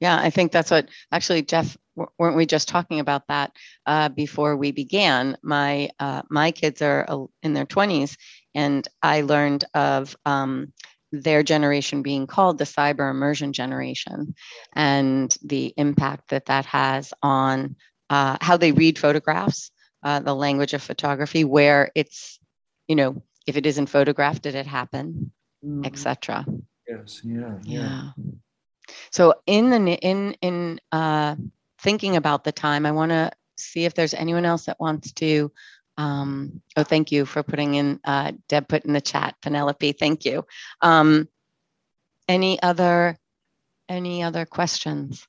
Yeah, I think that's what, actually, Jeff, weren't we just talking about that uh, before we began? My uh, my kids are in their twenties, and I learned of um, their generation being called the cyber immersion generation, and the impact that that has on uh, how they read photographs, uh, the language of photography, where it's, you know, if it isn't photographed, did it happen, mm. et cetera. Yes, yeah, yeah. yeah. So in the in in uh, thinking about the time, I want to see if there's anyone else that wants to. Um, oh, thank you for putting in. Uh, Deb put in the chat. Penelope, thank you. Um, any other any other questions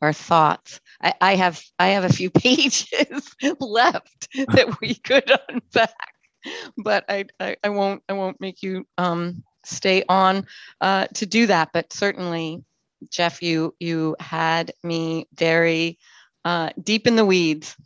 or thoughts? I, I have I have a few pages left that we could unpack, but I I, I won't I won't make you. Um, stay on uh, to do that. But certainly, Jeff, you you had me very uh, deep in the weeds.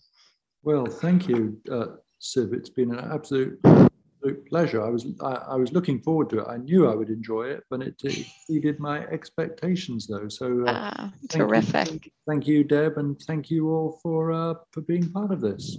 Well, thank you, uh, Siv. It's been an absolute, absolute pleasure. I was I, I was looking forward to it. I knew I would enjoy it, but it exceeded my expectations, though. So uh, uh, thank terrific. You, thank you, Deb, and thank you all for uh, for being part of this.